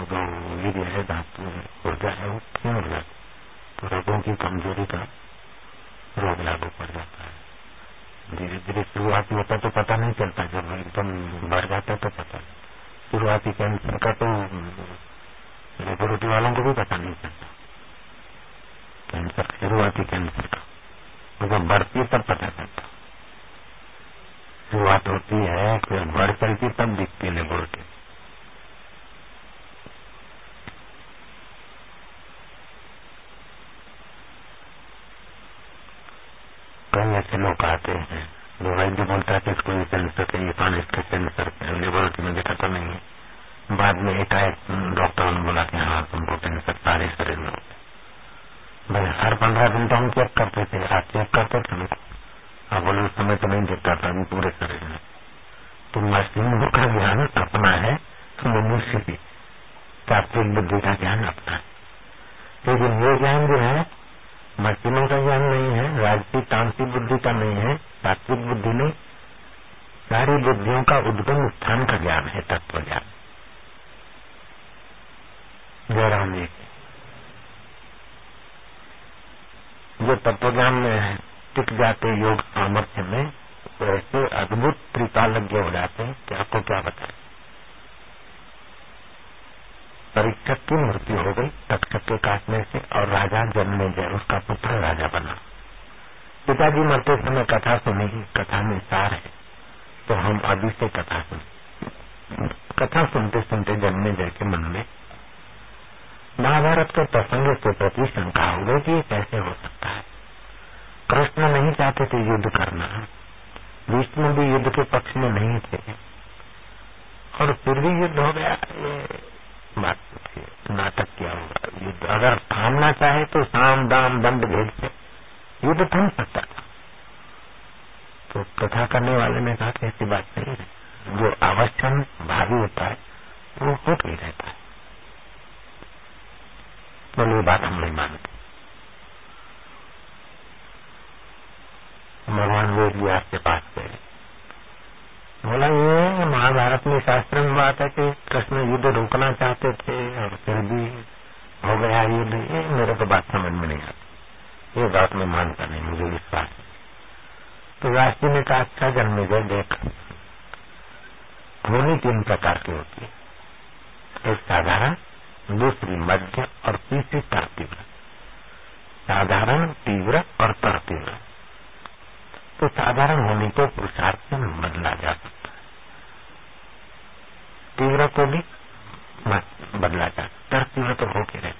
वीर है, धातु है, ऊर्जा है, वो क्यों हो जाती, रगों की कमजोरी का रोग लागू पड़ जाता है। धीरे धीरे शुरुआती होता तो पता नहीं चलता, जब एकदम बढ़ जाता तो पता। शुरुआती कैंसर का तो लेबोरेटरी वालों को भी पता नहीं चलता, कैंसर शुरुआती कैंसर का जब बढ़ती है तब पता चलता। शुरुआत होती है फिर बढ़ चलती तब दिखती है लेबोरेटरी। कई ऐसे लोग आते हैं, वो वैद्य बोलता है कि इसको ये कैंसर है, ये पानी इसका कैंसर है, लेबोरेटरी में देखा तो नहीं है। बाद में एकाएक डॉक्टरों ने बोला कि हाँ तुमको कैंसर सारे शरीर में होता है। भाई हर 15 दिन तो हम चेक करते थे, आज चेक करते थे ना, अब बोले उस समय तो नहीं देखता था, अभी पूरे शरीर में। तो मशीन का ज्ञान अपना है, मनुष्य की तात्विक बुद्धि का ज्ञान अपना है, लेकिन ये ज्ञान जो है मशीनों का ज्ञान नहीं है, राजसिक तामसिक बुद्धि का नहीं है, तात्विक बुद्धि नहीं, सारी बुद्धियों का उद्गम स्थान का ज्ञान है, तत्व ज्ञान। जयराम जी जो तत्व ज्ञान में टिक जाते योग सामर्थ्य में, वैसे अद्भुत त्रिकालज्ञ हो जाते हैं कि आपको क्या बताएं। परीक्षक की मृत्यु हो गई तक्षक के काटने से, और राजा जन्मेजय उसका पुत्र राजा बना। पिताजी मरते समय कथा सुनी, कथा में सार है तो हम अभी से कथा सुने। कथा सुनते सुनते जन्मेजय के मन में महाभारत के प्रसंग के प्रति शंका हो गई कि कैसे हो सकता है। कृष्ण नहीं चाहते थे युद्ध करना, विष्णु भी युद्ध के पक्ष में नहीं थे, और फिर भी युद्ध हो गया। बात पूछिए नाटक क्या होगा। युद्ध अगर थामना चाहे तो साम दाम दंड भेद से युद्ध थम सकता था। तो कथा करने वाले ने कहा कि ऐसी बात नहीं है, जो आवश्यक भावी होता है वो होट ही रहता है। तो ये बात हम नहीं मानते। भगवान वेद व्यास के पास गए, बोला ये महाभारत में शास्त्र में बात है कि कृष्ण युद्ध रोकना चाहते थे और फिर भी हो गया युद्ध। ये मेरे को बात समझ में नहीं आती, ये बात मैं मानता नहीं, मुझे विश्वास नहीं। तो व्यास जी ने कहा अच्छा जन्मेजय देख, होली 3 प्रकार की होती है, एक साधारण, दूसरी मध्य और तीसरी तरतीव्र। साधारण, तीव्र और तरतीव्र। तो साधारण होने को पुरुषार्थ से बदला जा सकता है, तीव्र को भी बदला जा सकता है, तीव्र तो होके रहे।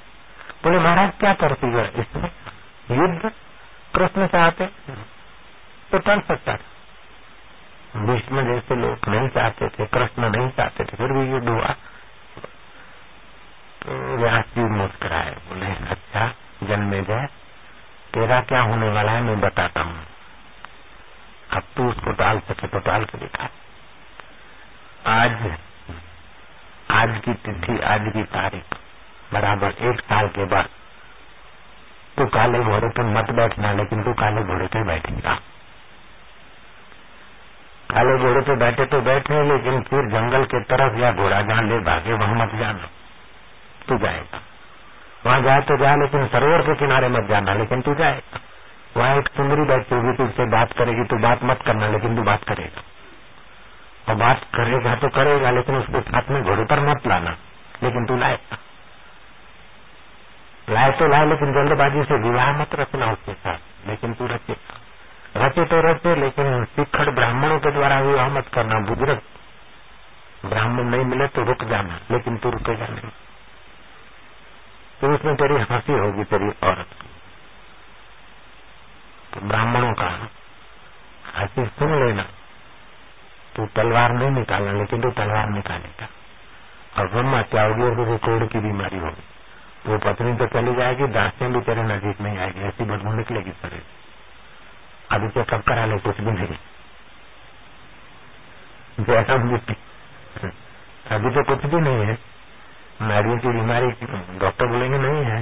बोले महाराज क्या तरतीव्र, इसमें युद्ध कृष्ण चाहते तो टल सकता था, भीष्म जैसे लोग नहीं चाहते थे, कृष्ण नहीं चाहते थे, फिर भी युद्ध हुआ। तो व्यास जी मुस्कुराए, बोले अच्छा जन्मेजय तेरा क्या होने वाला है मैं बताता हूँ, अब तू उसको टाल सके तो टाल के दिखा। आज की तिथि, आज की तारीख बराबर 1 साल के बाद तू काले घोड़े पे मत बैठना, लेकिन तू काले घोड़े पे बैठेगा। काले घोड़े पे बैठे तो बैठे, लेकिन फिर जंगल के तरफ या घोड़ा जहाँ ले भागे वहाँ मत जाना, तू जाएगा। वहाँ जाए तो जा, लेकिन सरोवर के किनारे मत जाना, लेकिन तू जाएगा। वहाँ एक सुंदरी बैठी होगी, तुझसे बात करेगी, तू बात मत करना, लेकिन तू बात करेगा। और बात करेगा तो करेगा, लेकिन उसके साथ में घोड़े पर मत लाना, लेकिन तू लाएगा। लाए तो लाए, लेकिन जल्दबाजी से विवाह मत रखना उसके साथ, लेकिन तू रखेगा। रखे तो रखे, लेकिन शिखड़ ब्राह्मणों के द्वारा विवाह मत करना। बुजुर्ग ब्राह्मण नहीं मिले तो रुक जाना, लेकिन तू रुकेगा नहीं। तो उसमें तेरी हंसी होगी, तेरी औरत तो ब्राह्मणों का हंसी सुन लेना। तू तलवार नहीं निकालना, लेकिन तू तलवार निकालेगा। और ब्रह्मा क्या होगी, और कोड़ की बीमारी होगी। वो पत्नी तो चली जाएगी, दासियां भी तेरे नजदीक नहीं आएगी, ऐसी बदबू निकलेगी। सर अभी चेकअप करा लो, कुछ भी नहीं। जैसा अभी तो कुछ भी नहीं है। नारियों की बीमारी डॉक्टर बोलेंगे नहीं है,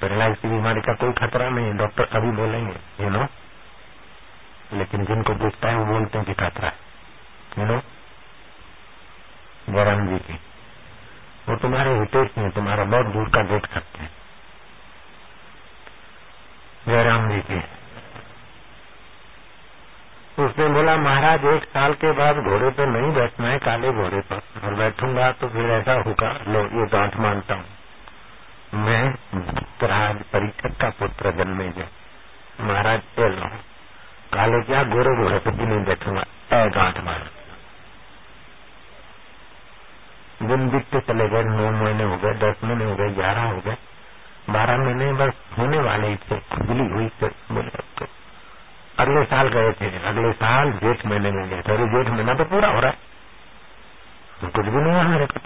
पैरालाइज की बीमारी का कोई खतरा नहीं है, डॉक्टर अभी बोलेंगे यू नो। लेकिन जिनको पूछता है वो बोलते हैं कि खतरा है, यू नो। जयराम जी की वो तुम्हारे हितेश में, तुम्हारा बहुत दूर का देख सकते हैं। जयराम जी की उसने बोला, महाराज 1 साल के बाद घोड़े पर नहीं बैठना है, काले घोड़े पर। और बैठूंगा तो फिर ऐसा होगा, लो ये गांठ मानता हूँ मैं, राज परीक्षक का पुत्र जन्मेगा। महाराज ये लो, काले क्या गोरे घोड़े पर भी नहीं बैठूंगा, ऐ गांठ मान। दिन बीतते चले गए, 9 महीने हो गए, 10 महीने हो गए, 11 हो गए, 12 महीने बस होने वाले ही थे। खुजली हुई थे, बोले अगले साल गए थे, अगले साल जेठ महीने में गए थे। अरे जेठ महीना तो पूरा हो रहा है, कुछ भी नहीं है मेरे को।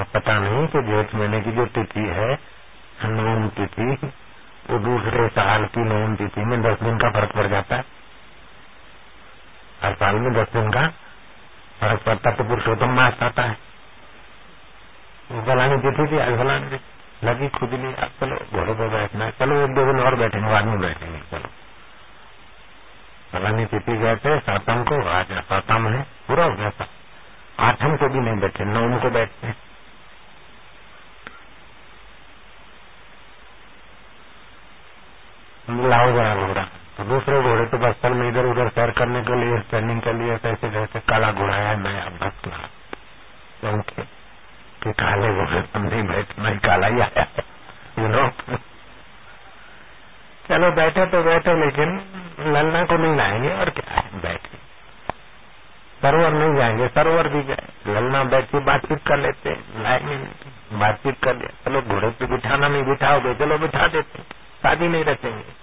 अब पता नहीं कि जेठ महीने की जो तिथि है, नवम तिथि, वो दूसरे साल की नवम तिथि में 10 दिन का फर्क पड़ जाता है। हर साल में 10 दिन का फर्क पड़ता तो पुरुषोत्तम मास आता है। फलानी तिथि थी, आज फलानी लगी खुजली, अब चलो घोड़ों पर बैठना है, चलो 1-2 दिन और बैठेंगे, बाद में बैठेंगे। चलो फलानी तिथि गए थे, 7 को, आज 7 है, पूरा हो गया था। 8 को भी नहीं बैठे, 9 को बैठते। लाओ जरा घोड़ा, तो दूसरे घोड़े तो बस चल में इधर उधर सैर करने के लिए, स्टैंडिंग के लिए कैसे जैसे काला घोड़ा है नया भक्त ला कि काले घोड़े पर नहीं बैठना, काला ही आया यू नो। चलो बैठे तो बैठे, लेकिन ललना को नहीं लाएंगे, और क्या है, बैठे। सरोवर नहीं जाएंगे, सरोवर भी गए, ललना बैठी बातचीत कर लेते, लाएंगे बातचीत कर लिया। चलो घोड़े पे बिठाना नहीं, बिठाओगे, चलो बिठा देते, शादी नहीं रखेंगे।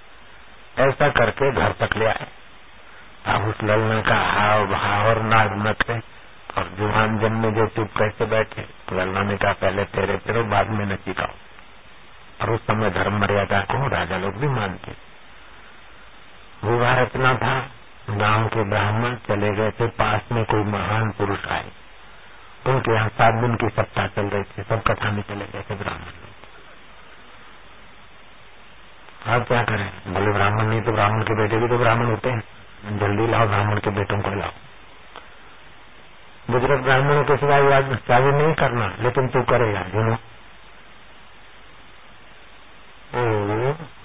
ऐसा करके घर तक ले आए। अब उस ललना का हाव भाव और नाज नखरे और जुहान जन में जो चुप कैसे बैठे। ललना ने कहा पहले तेरे फिर बाद में नचिकाओ। और उस समय धर्म मर्यादा को राजा लोग भी मानते। विवाह रचना था, गांव के ब्राह्मण चले गए थे, पास में कोई महान पुरुष आए, उनके यहाँ 7 दिन की सप्ताह चल रही थी, सब कथा में चले गए थे ब्राह्मण। अब क्या करें, बोले ब्राह्मण नहीं तो ब्राह्मण के बेटे भी तो ब्राह्मण होते हैं, जल्दी लाओ ब्राह्मण के बेटों को लाओ। बुजुर्ग ब्राह्मणों के सिवाय आज शादी नहीं करना, लेकिन तू करेगा यू नो।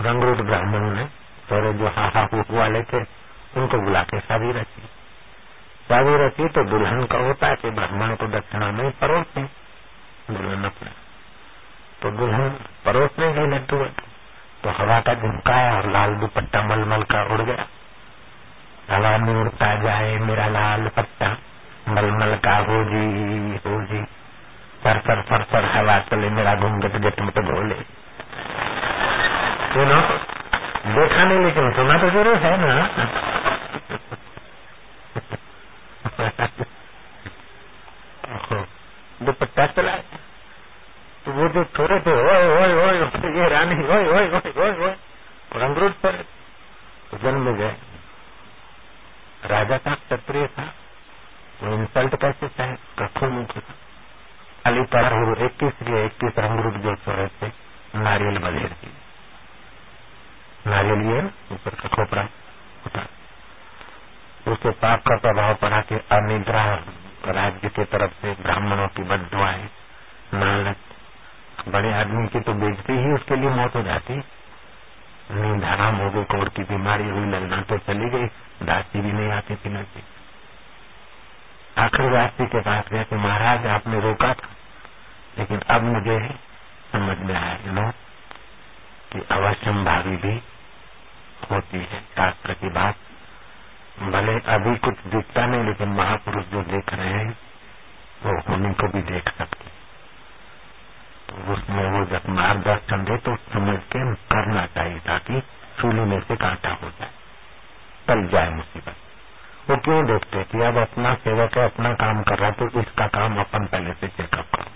रंगरूट ब्राह्मणों ने थोड़े जो हाहा हुआ वाले थे उनको बुला के शादी रखी। शादी रखी तो दुल्हन का होता है कि ब्राह्मणों को दक्षिणा नहीं परोसते, दुल्हन अपना तो दुल्हन परोसने गई लड्डू। तो हवा का झुमका है और लाल दुपट्टा मलमल का उड़ गया। हवा में उड़ता जाए मेरा लाल पट्टा, मलमल का हो जी सर सर हवा चले मेरा घूमगट गटमट घोले। सुनो देखा नहीं, लेकिन सुना तो जरूर है ना। दुपट्टा चला तो वो जो थोड़े थे ये रानी होय रंगरूट पर जन्म गए। राजा था, क्षत्रिय था, इंसल्ट कैसे चाहे कठोर मुख्य अली पर 21 रंगरूप जो चोरे थे नारियल बधेर दिए। नारियल ये ऊपर का खोपरा उठा उससे पाप का प्रभाव पड़ा के अनिद्रा राज्य की तरफ से ब्राह्मणों की बददुआएं लालच, बड़े आदमी की तो बेइज्जती ही उसके लिए मौत हो जाती। नींद हराम हो गई, कोढ़ की बीमारी हुई, ललना तो चली गई, दासी भी नहीं आती थी लड़की। आखिर दासी के पास गया कि महाराज आपने रोका था, लेकिन अब मुझे समझ में आया नो कि अवश्यम भावी भी होती है शास्त्र की बात। भले अभी कुछ दिखता नहीं, लेकिन महापुरुष जो देख रहे हैं वो होने को भी देख सकते। तो उसमें वो जब मार्गदर्शन दे तो समझ के करना चाहिए, ताकि चूल्हे में से कांटा हो जाए, टल जाए मुसीबत। वो क्यों देखते कि अब अपना सेवक है, अपना काम कर रहा है, तो इसका काम अपन पहले से चेकअप करो।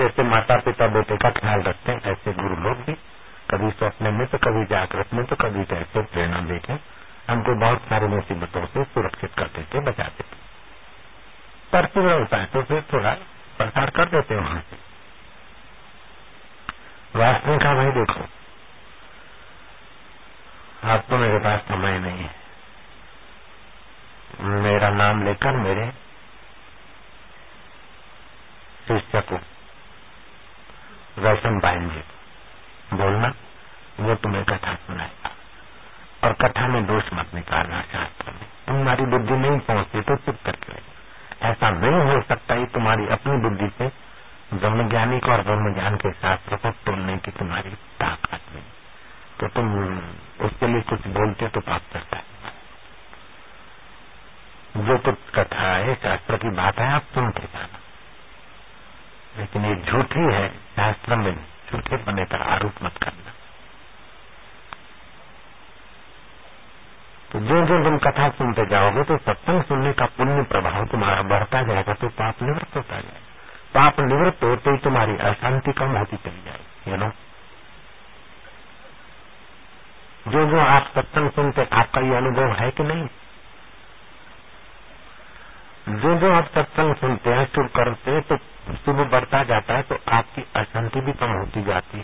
जैसे माता पिता बेटे का ख्याल रखते हैं, ऐसे गुरु लोग भी कभी स्वप्न में तो कभी जागृत में तो कभी कैसे प्रेरणा देकर हमको बहुत सारी मुसीबतों से सुरक्षित करते थे, बचाते थे। पर पूरा होता है तो फिर थोड़ा प्रसार कर देते हैं वहां से। वास्तव का भाई देखो, आप तो मेरे पास समय नहीं है, मेरा नाम लेकर मेरे शिष्य को वैष्णव भाई जी बोलना, वो तुम्हें कथा सुनाएगा। और कथा में दोष मत निकालना, शास्त्र में तुम्हारी बुद्धि नहीं पहुंचती तो चुप करके, ऐसा नहीं हो सकता। ये तुम्हारी अपनी बुद्धि से ब्रह्मज्ञानी को और ब्रह्मज्ञान के शास्त्र को तोड़ने की तुम्हारी ताकत नहीं, तो तुम उसके लिए कुछ बोलते तो पाप करता है। जो कुछ कथा है, शास्त्र की बात है, आप सुनते जाना, लेकिन ये झूठी है, शास्त्र में झूठे बने पर आरोप मत करना। तो जो जो तुम कथा सुनते जाओगे तो सत्संग सुनने का पुण्य प्रभाव तुम्हारा बढ़ता जाएगा, तो पाप निवृत्त होता जाएगा। पाप निवृत्त होते ही तुम्हारी अशांति कम होती चली जाएगी। यू नो, जो जो आप सत्संग सुनते, आपका ये अनुभव है कि नहीं, जो जो आप सत्संग सुनते हैं, शुभ करते हैं, तो शुभ बढ़ता जाता है, तो आपकी अशांति भी कम होती जाती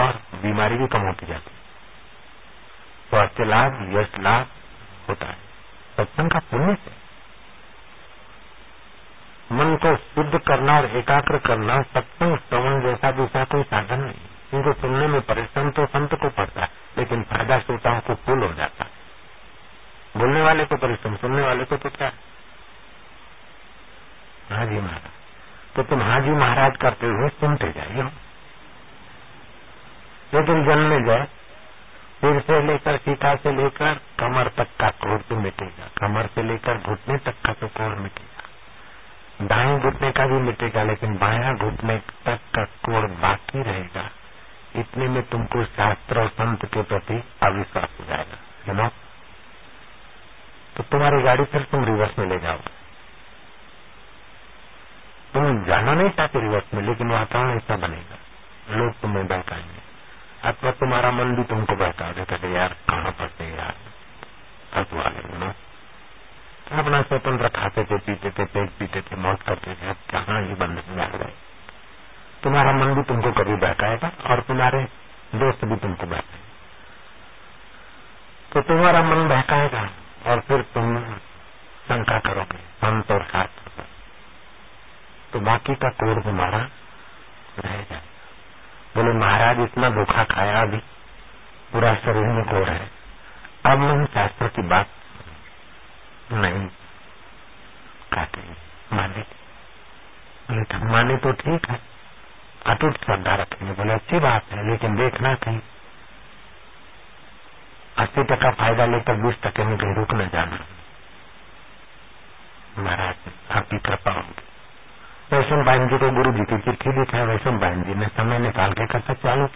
और बीमारी भी कम होती जाती, स्वास्थ्य लाभ, यश लाभ होता है सत्संग का पुण्य से। मन को शुद्ध करना और एकाग्र करना सत्संग श्रवण जैसा दूसरा कोई साधन नहीं। इनको सुनने में परिश्रम तो संत को पड़ता है, लेकिन फायदा श्रोताओं को फूल हो जाता है। बोलने वाले को परिश्रम, सुनने वाले को तो क्या। हाँ जी महाराज, तो तुम हाजी महाराज करते हुए सुनते जाइए, लेकिन जन्म जाए सिर से लेकर सीता से लेकर कमर तक का कोढ़ मिटेगा, कमर से लेकर घुटने तक का तो कोढ़ मिटेगा, दाएं घुटने का भी मिटेगा, लेकिन बायां घुटने तक का कोढ़ बाकी रहेगा। इतने में तुमको शास्त्र और संत के प्रति अविश्वास हो जाएगा। यू नो, तो तुम्हारी गाड़ी फिर तुम रिवर्स में ले जाओगे। तुम जाना नहीं चाहते रिवर्स में, लेकिन वातावरण ऐसा बनेगा, लोग तुम्हें बहकाएंगे, अथवा तुम्हारा मन भी तुमको बहका देता है। यार कहाँ पड़ते यार, अथवा ना अपना स्वतंत्र खाते थे, पीते थे, पेट पीते थे, मौत करते थे, अब कहाँ ही बंद में आ गए। तुम्हारा मन भी तुमको कभी बहकाएगा और तुम्हारे दोस्त भी तुमको बहकाएंगे। तो तुम्हारा मन बहकाएगा और फिर तुम शंका करोगे संत और शास्त्र, तो बाकी का कोड़ तुम्हारा रह जाएगा। बोले महाराज इतना धोखा खाया, अभी पूरा शरीर में कोड़ है, अब मैं शास्त्र की बात नहीं खाते। माने तो ठीक है, अटूट श्रद्धा रखेंगे, बोले अच्छी बात है, लेकिन देखना कहीं 80% फायदा लेकर 20% में कहीं रुक न जाना। महाराज आपकी कृपा होगी। वैष्णव भाई जी को गुरु जी की चिट्ठी लिखा है, वैष्णव भाई जी ने समय निकाल के कथा चालू।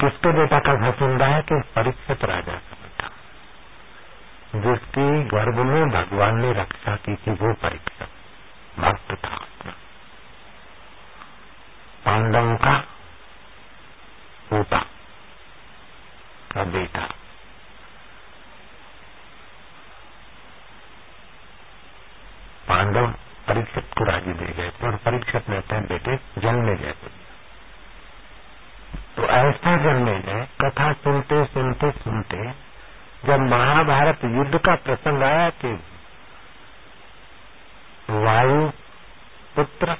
किसके बेटा कथा सुन रहा है कि परीक्षित राजा का बेटा, जिसकी गर्भ में भगवान ने रक्षा की थी, वो परीक्षित भक्त था, पांडवों का पोता का बेटा। पांडव परीक्षित को राजी दे गए थे और परीक्षित ने अपने बेटे जन्मे गए थे। तो ऐसा जन्मे गए, कथा सुनते सुनते सुनते। जब महाभारत युद्ध का प्रसंग आया कि वायु पुत्र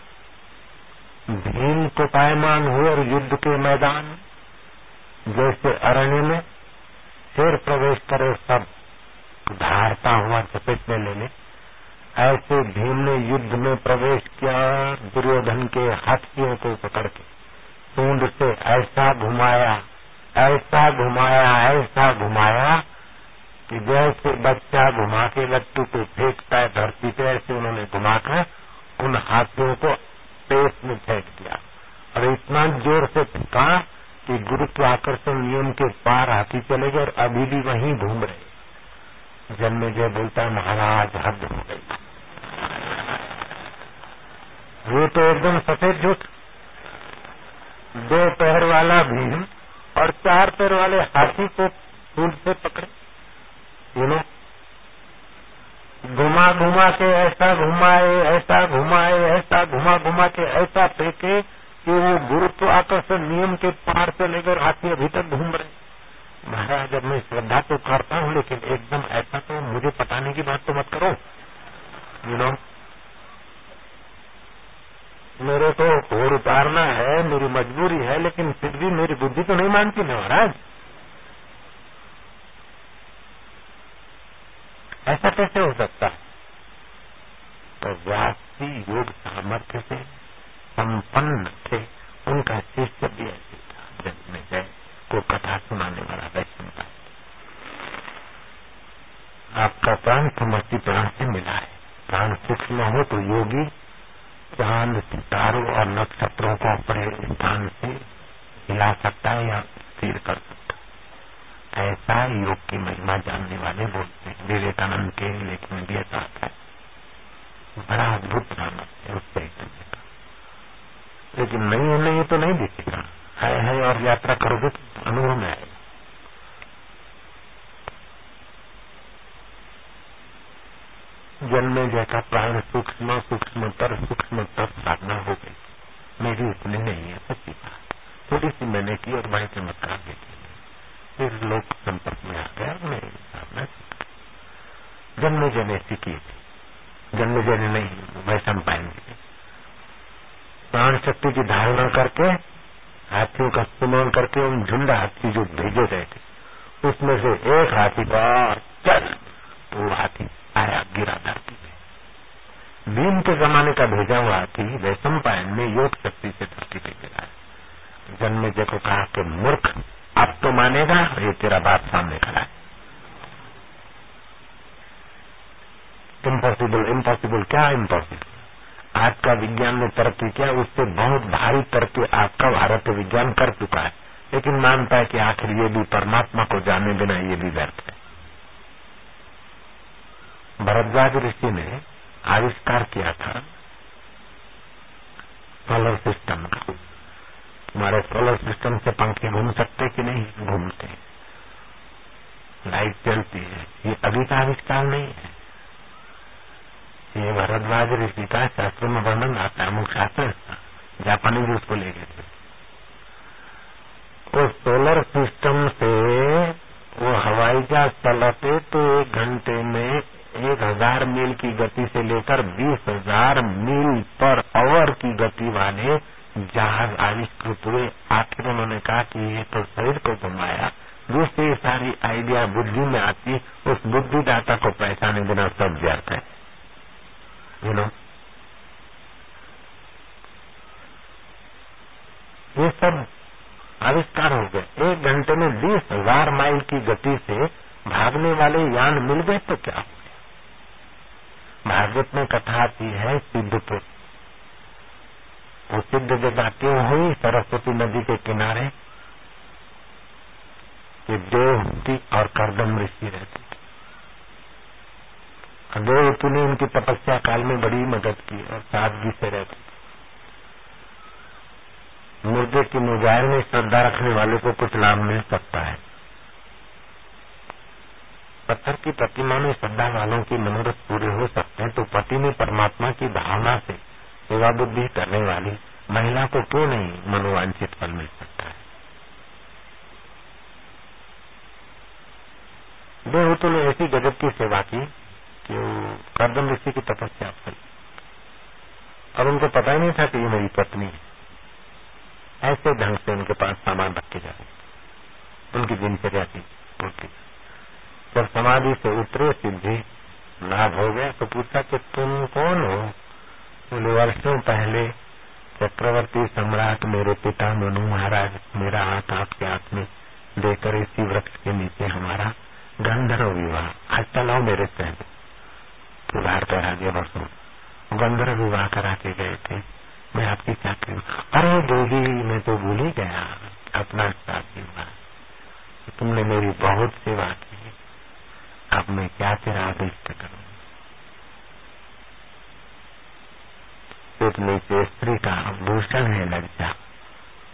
भीम को पायमान हुए और युद्ध के मैदान जैसे अरण्य में शेर प्रवेश करे सब धारता हुआ चपेटने लेने, ऐसे भीम ने युद्ध में प्रवेश किया। दुर्योधन के हाथियों को पकड़ के सूंड से ऐसा घुमाया ऐसा घुमाया ऐसा घुमाया कि जैसे बच्चा घुमा के लट्टू को फेंकता है धरती पे, ऐसे उन्होंने घुमाकर उन हाथियों को पेट में फेंक दिया। और इतना जोर से फेंका कि गुरुत्वाकर्षण नियम के पार हाथी चले गए और अभी भी वहीं घूम रहे। जन्मेजय बोलता है महाराज हद हो गई, वो तो एकदम सफेद झूठ। दो पैर वाला भीम और चार पैर वाले हाथी को सूंड से पकड़े, बोलो घुमा घुमा के ऐसा घुमाए ऐसा घुमाए ऐसा घुमा घुमा के ऐसा फेंके कि वो गुरुत्वाकर्षण नियम के पार से लेकर हाथी अभी तक घूम रहे। महाराज जब मैं श्रद्धा तो करता हूँ लेकिन एकदम ऐसा तो मुझे पटाने की बात तो मत करो। यू नो मेरे को घोर उतारना है, मेरी मजबूरी है, लेकिन फिर भी मेरी बुद्धि तो नहीं मानती ना महाराज, ऐसा कैसे हो सकता है? तो व्यासी योग सामर्थ्य से संपन्न थे, उनका शिष्य भी ऐसे था। जन्मेजय को कथा सुनाने वाला वैष्णव था। आपका प्राण समष्टि प्राण से मिला है, प्राण सूक्ष्म हो तो योगी चांद सितारों और नक्षत्रों को अपने स्थान से हिला सकता है या स्थिर कर सकता है। ऐसा योग की महिमा जानने वाले बोलते हैं। विवेकानंद के लेख में भी ऐसा आता है, बड़ा अद्भुत नाम है उससे का। लेकिन नहीं होने ये तो नहीं दिखेगा, है और यात्रा करोगे तो अनुभव में आएगा। जन्मेजय का प्राण सूक्ष्म सूक्ष्मतर साधना हो गई। मेरी उतनी नहीं है, सच्ची बात थोड़ी सी मैंने की और बड़े चमत्कार देखे, फिर लोक संपर्क में आ गया। मेरे सामने जन्मेजय ने सीखी थी, जन्मेजय ने नहीं वैष्णव पाएंगे। प्राण शक्ति की धारणा करके हाथियों का स्मरण करके उन झुंड हाथी जो भेजे गए थे उसमें से एक हाथी का चल तो हाथी आया गिरा धरती पे। भीम के जमाने का भेजा हुआ हाथी वैष्णव पायन में योग शक्ति से धरती पे गिरा। जन्मेजय को कहा कि मूर्ख अब तो मानेगा, ये तेरा बाप सामने खड़ा है। इम्पॉसिबल क्या इम्पॉसिबल, आज का विज्ञान ने तरक्की किया उससे बहुत भारी तरक्की आपका भारत विज्ञान कर चुका है, लेकिन मानता है कि आखिर ये भी परमात्मा को जाने बिना ये भी व्यर्थ है। भरद्वाज ऋषि ने आविष्कार किया था सोलर सिस्टम का। हमारे सोलर सिस्टम से पंखे घूम सकते कि नहीं घूमते, लाइट चलती है, ये अभी का आविष्कार नहीं है। ये भरद्वाज ऋषि का शास्त्रों में वर्णन आता है, मुख्य शास्त्र जापानी भी उसको ले गए थे। तो सोलर सिस्टम से वो हवाई जहाज चलाते तो एक घंटे में 1000 मील की गति से लेकर 20,000 मील पर आवर की गति वाले जहाज आविष्कृत हुए। आखिर उन्होंने कहा कि ये तो शरीर को घुमाया, दूसरी सारी आइडिया बुद्धि में आती, उस बुद्धि दाता को पहचाने बिना सब व्यर्थ है। ये सब आविष्कार हो गए। 1 घंटे में 20,000 माइल की गति से भागने वाले यान मिल गए तो क्या हो गया। भागवत में कथा आती है सिद्धपुर, वो सिद्ध जगह क्यों हुई, सरस्वती नदी के किनारे ये देवहूति और करदम ऋषि रहते थे। देवहूति ने उनकी तपस्या काल में बड़ी मदद की और सादगी से रहते थे। मुर्दे की मुजाहिर में श्रद्धा रखने वाले को कुछ लाभ मिल सकता है, पत्थर की प्रतिमा में श्रद्धा वालों की मनोरथ पूरे हो सकते हैं। तो पति ने परमात्मा की भावना से सेवा बुद्धि करने वाली महिला को क्यों नहीं मनोवांछित फल मिल सकता है। देवतों ने ऐसी जगत की सेवा की कि कर्दम ऋषि की तपस्या पर। अब उनको पता ही नहीं था कि ये मेरी पत्नी है। ऐसे ढंग से उनके पास सामान रखे जाते, उनकी दिनचर्या की पूर्ति। जब समाधि से उतरे, सिद्धि लाभ हो गया, तो पूछा कि तुम कौन हो? बोले, वर्षों पहले चक्रवर्ती सम्राट मेरे पिता मनु महाराज मेरा हाथ आपके हाथ में देकर इसी वृक्ष के नीचे हमारा गंधर्व विवाह आज चलाओ मेरे सहयोग सुधार करा दिया। बरसों गंधर्व विवाह करा के गए थे। मैं आपकी चाहती हूँ। अरे देवी, मैं तो भूल ही गया अपना शादी विवाह। तुमने मेरी बहुत सेवा की, अब मैं क्या तेरा आदिष्ट करूँ? नीचे स्त्री का भूषण है लज्जा।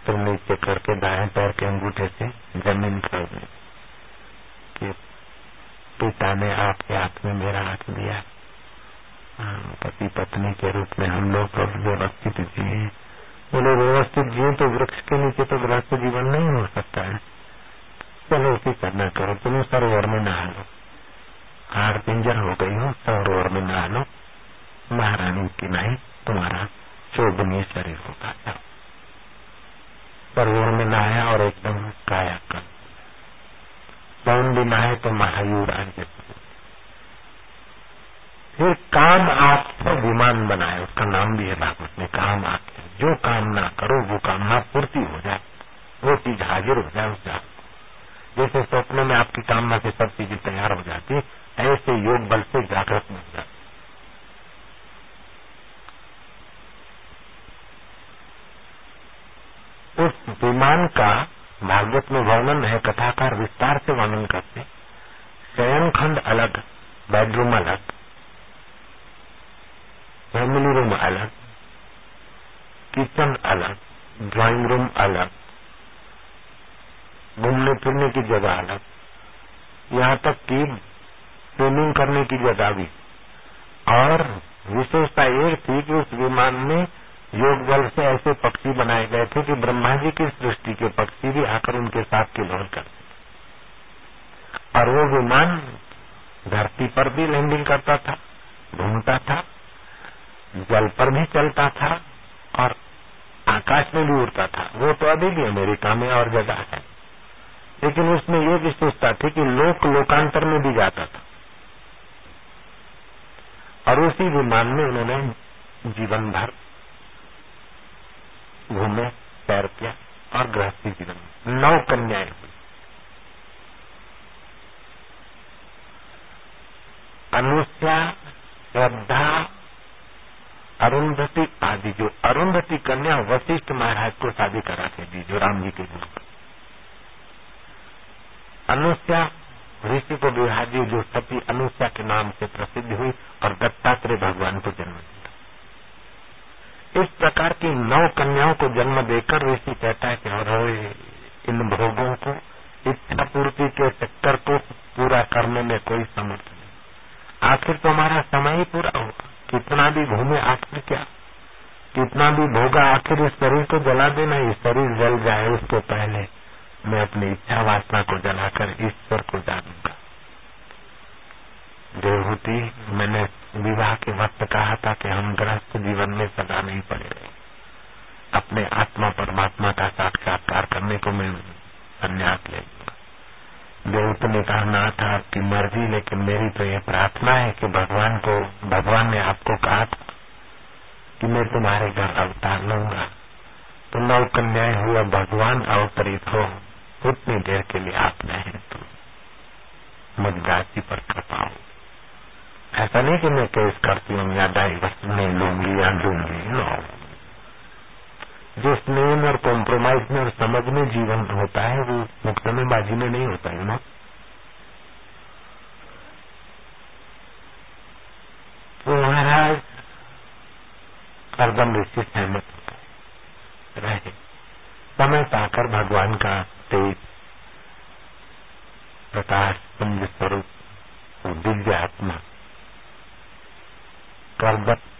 तुम नीचे करके दाएं पैर के अंगूठे से जमीन पर कि पिता ने आपके हाथ में मेरा हाथ दिया। पति पत्नी के रूप में हम लोग व्यवस्थित जिए। बोले, व्यवस्थित जिए तो वृक्ष के नीचे तो गृहस्थ जीवन नहीं हो सकता है। चलो उसी करना करो। तुम सरोवर में नहा लो। हार पिंजर हो गई हो, सरोवर में नहा लो। महारानी की नहीं तुम्हारा शोभनीय शरीर होगा। सरोवर में नहाया और एकदम काया कर पवन भी नहाए तो महायूर आगे। फिर काम आपको विमान बनाए, उसका नाम भी है भागवत में काम आते। जो काम ना करो वो कामना पूर्ति हो जाए, वो चीज हाजिर हो जाए उस जात। जैसे स्वप्न में आपकी कामना से सब चीजें तैयार हो जाती, ऐसे योग बल से जागृत हो जाए। उस विमान का भागवत में वर्णन है, कथाकार विस्तार से वर्णन करते। शयन खंड अलग, बेडरूम अलग, फैमिली रूम अलग, किचन अलग, ड्राइंग रूम अलग, घूमने फिरने की जगह अलग, यहाँ तक कि स्विमिंग करने की जगह भी। और विशेषता ये थी कि उस विमान में योग बल से ऐसे पक्षी बनाए गए थे कि ब्रह्मा जी की सृष्टि के पक्षी भी आकर उनके साथ खिलौन करते। और वो विमान धरती पर भी लैंडिंग करता था, घूमता था, जल पर भी चलता था और आकाश में भी उड़ता था। वो तो अभी भी अमेरिका में और जगह है, लेकिन उसमें ये विशेषता थी कि लोक लोकांतर में भी जाता था। और उसी विमान में उन्होंने जीवन भर घूमे, पैर किया और गृहस्थी जीवन में 9 कन्याएं। अनुष्या, श्रद्धा, अरुंधति आदि। जो अरुंधति कन्या वशिष्ठ महाराज को शादी करा के दी, जो राम जी के गुरु। अनुष्या ऋषि को विवाह दी, जो सती अनुष्या के नाम से प्रसिद्ध हुई और दत्तात्रेय भगवान को जन्म दिया। इस प्रकार की 9 कन्याओं को जन्म देकर ऋषि कहता है कि और इन भोगों को, इच्छा पूर्ति के चक्कर को पूरा करने में कोई समर्थ नहीं। आखिर तो हमारा समय ही पूरा होगा। कितना भी घूमे आखिर क्या, कितना भी भोगा आखिर इस शरीर को जला देना। इस शरीर जल जाए उसको पहले मैं अपनी इच्छा वासना को जलाकर ईश्वर को जानूंगा। देवहूति, मैंने विवाह के वक्त कहा था कि हम गृहस्थ जीवन में सदा नहीं पड़े रहे, अपने आत्मा परमात्मा का साक्षात्कार करने को मैं संन्यास ले लूंगा। देवता ने कहा, नाथ आपकी मर्जी, लेकिन मेरी तो ये प्रार्थना है कि भगवान ने आपको कहा था कि मैं तुम्हारे घर अवतार लूंगा। तो 9 कन्याएं हुआ, भगवान अवतरित हो, उतनी देर के लिए आप नहीं तो मुझदासी पर कृपा। ऐसा नहीं कि मैं केस करती हूँ या डाइवर्स नहीं लूंगी या दूंगी। नो, जिस नेम और कॉम्प्रोमाइज में और समझ में जीवन होता है वो मुकदमेबाजी में नहीं होता है ना। तो महाराज कर्दम ऋषि सहमत होते रहे। समय पाकर भगवान का तेज प्रकाश पुंज स्वरूप दिव्य आत्मा कर्दम